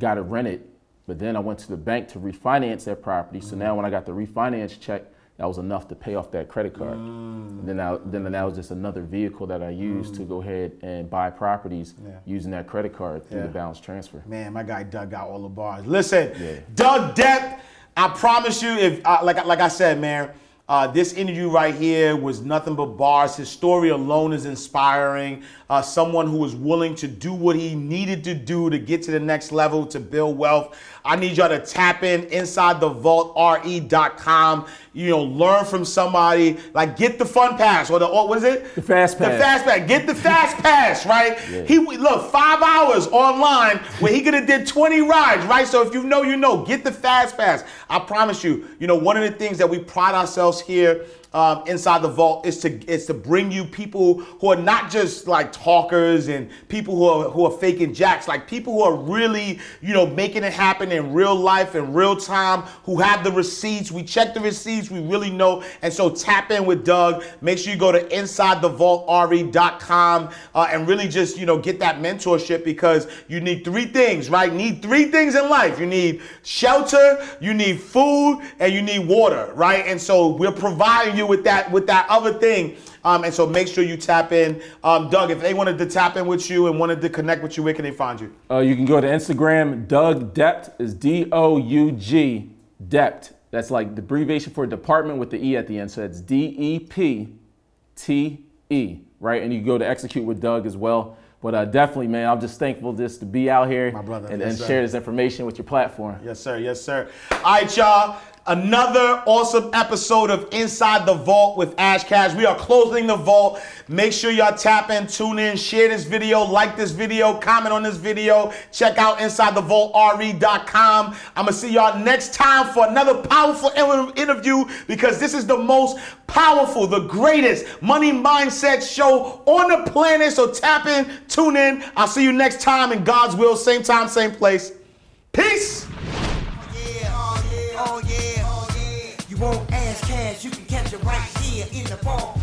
got it rented, but then I went to the bank to refinance that property. So mm. now when I got the refinance check, that was enough to pay off that credit card. Mm. And then, I, then that was just another vehicle that I used mm. to go ahead and buy properties yeah. using that credit card through yeah. the balance transfer. Man, my guy Doug got all the bars. Listen, yeah. Doug Depp, I promise you, if uh, like like I said, man, Uh, this interview right here was nothing but bars. His story alone is inspiring. Uh, someone who was willing to do what he needed to do to get to the next level, to build wealth. I need y'all to tap in inside the vault R E dot com. You know, learn from somebody. Like, get the fun pass or the, or what is it? The fast pass. The fast pass. Get the fast pass, right? Yeah. He Look, five hours online where he could have did twenty rides, right? So if you know, you know. Get the fast pass. I promise you, you know, one of the things that we pride ourselves here um, inside the vault is to is to bring you people who are not just like talkers and people who are who are faking jacks, like people who are really, you know, making it happen in real life, in real time, who have the receipts. We check the receipts, we really know. And so tap in with Doug. Make sure you go to inside the vault R E dot com uh, and really just, you know, get that mentorship because you need three things, right? Need three things in life. You need shelter, you need food, and you need water, right? And so we're providing you you with that with that other thing. Um, and so make sure you tap in. Um, Doug, if they wanted to tap in with you and wanted to connect with you, where can they find you? Uh, you can go to Instagram. Doug Dept is D O U G, Dept. That's like the abbreviation for department with the E at the end. So it's D E P T E, right? And you can go to Execute with Doug as well. But uh, definitely, man, I'm just thankful just to be out here brother, and, yes, and share this information with your platform. Yes, sir. Yes, sir. All right, y'all. Another awesome episode of Inside the Vault with Ash Cash. We are closing the vault. Make sure y'all tap in, tune in, share this video, like this video, comment on this video. Check out inside the vault R E dot com. I'm going to see y'all next time for another powerful interview because this is the most powerful, the greatest money mindset show on the planet. So tap in, tune in. I'll see you next time in God's will. Same time, same place. Peace. Oh yeah, oh yeah, you won't ask cash, you can catch it right here in the ball.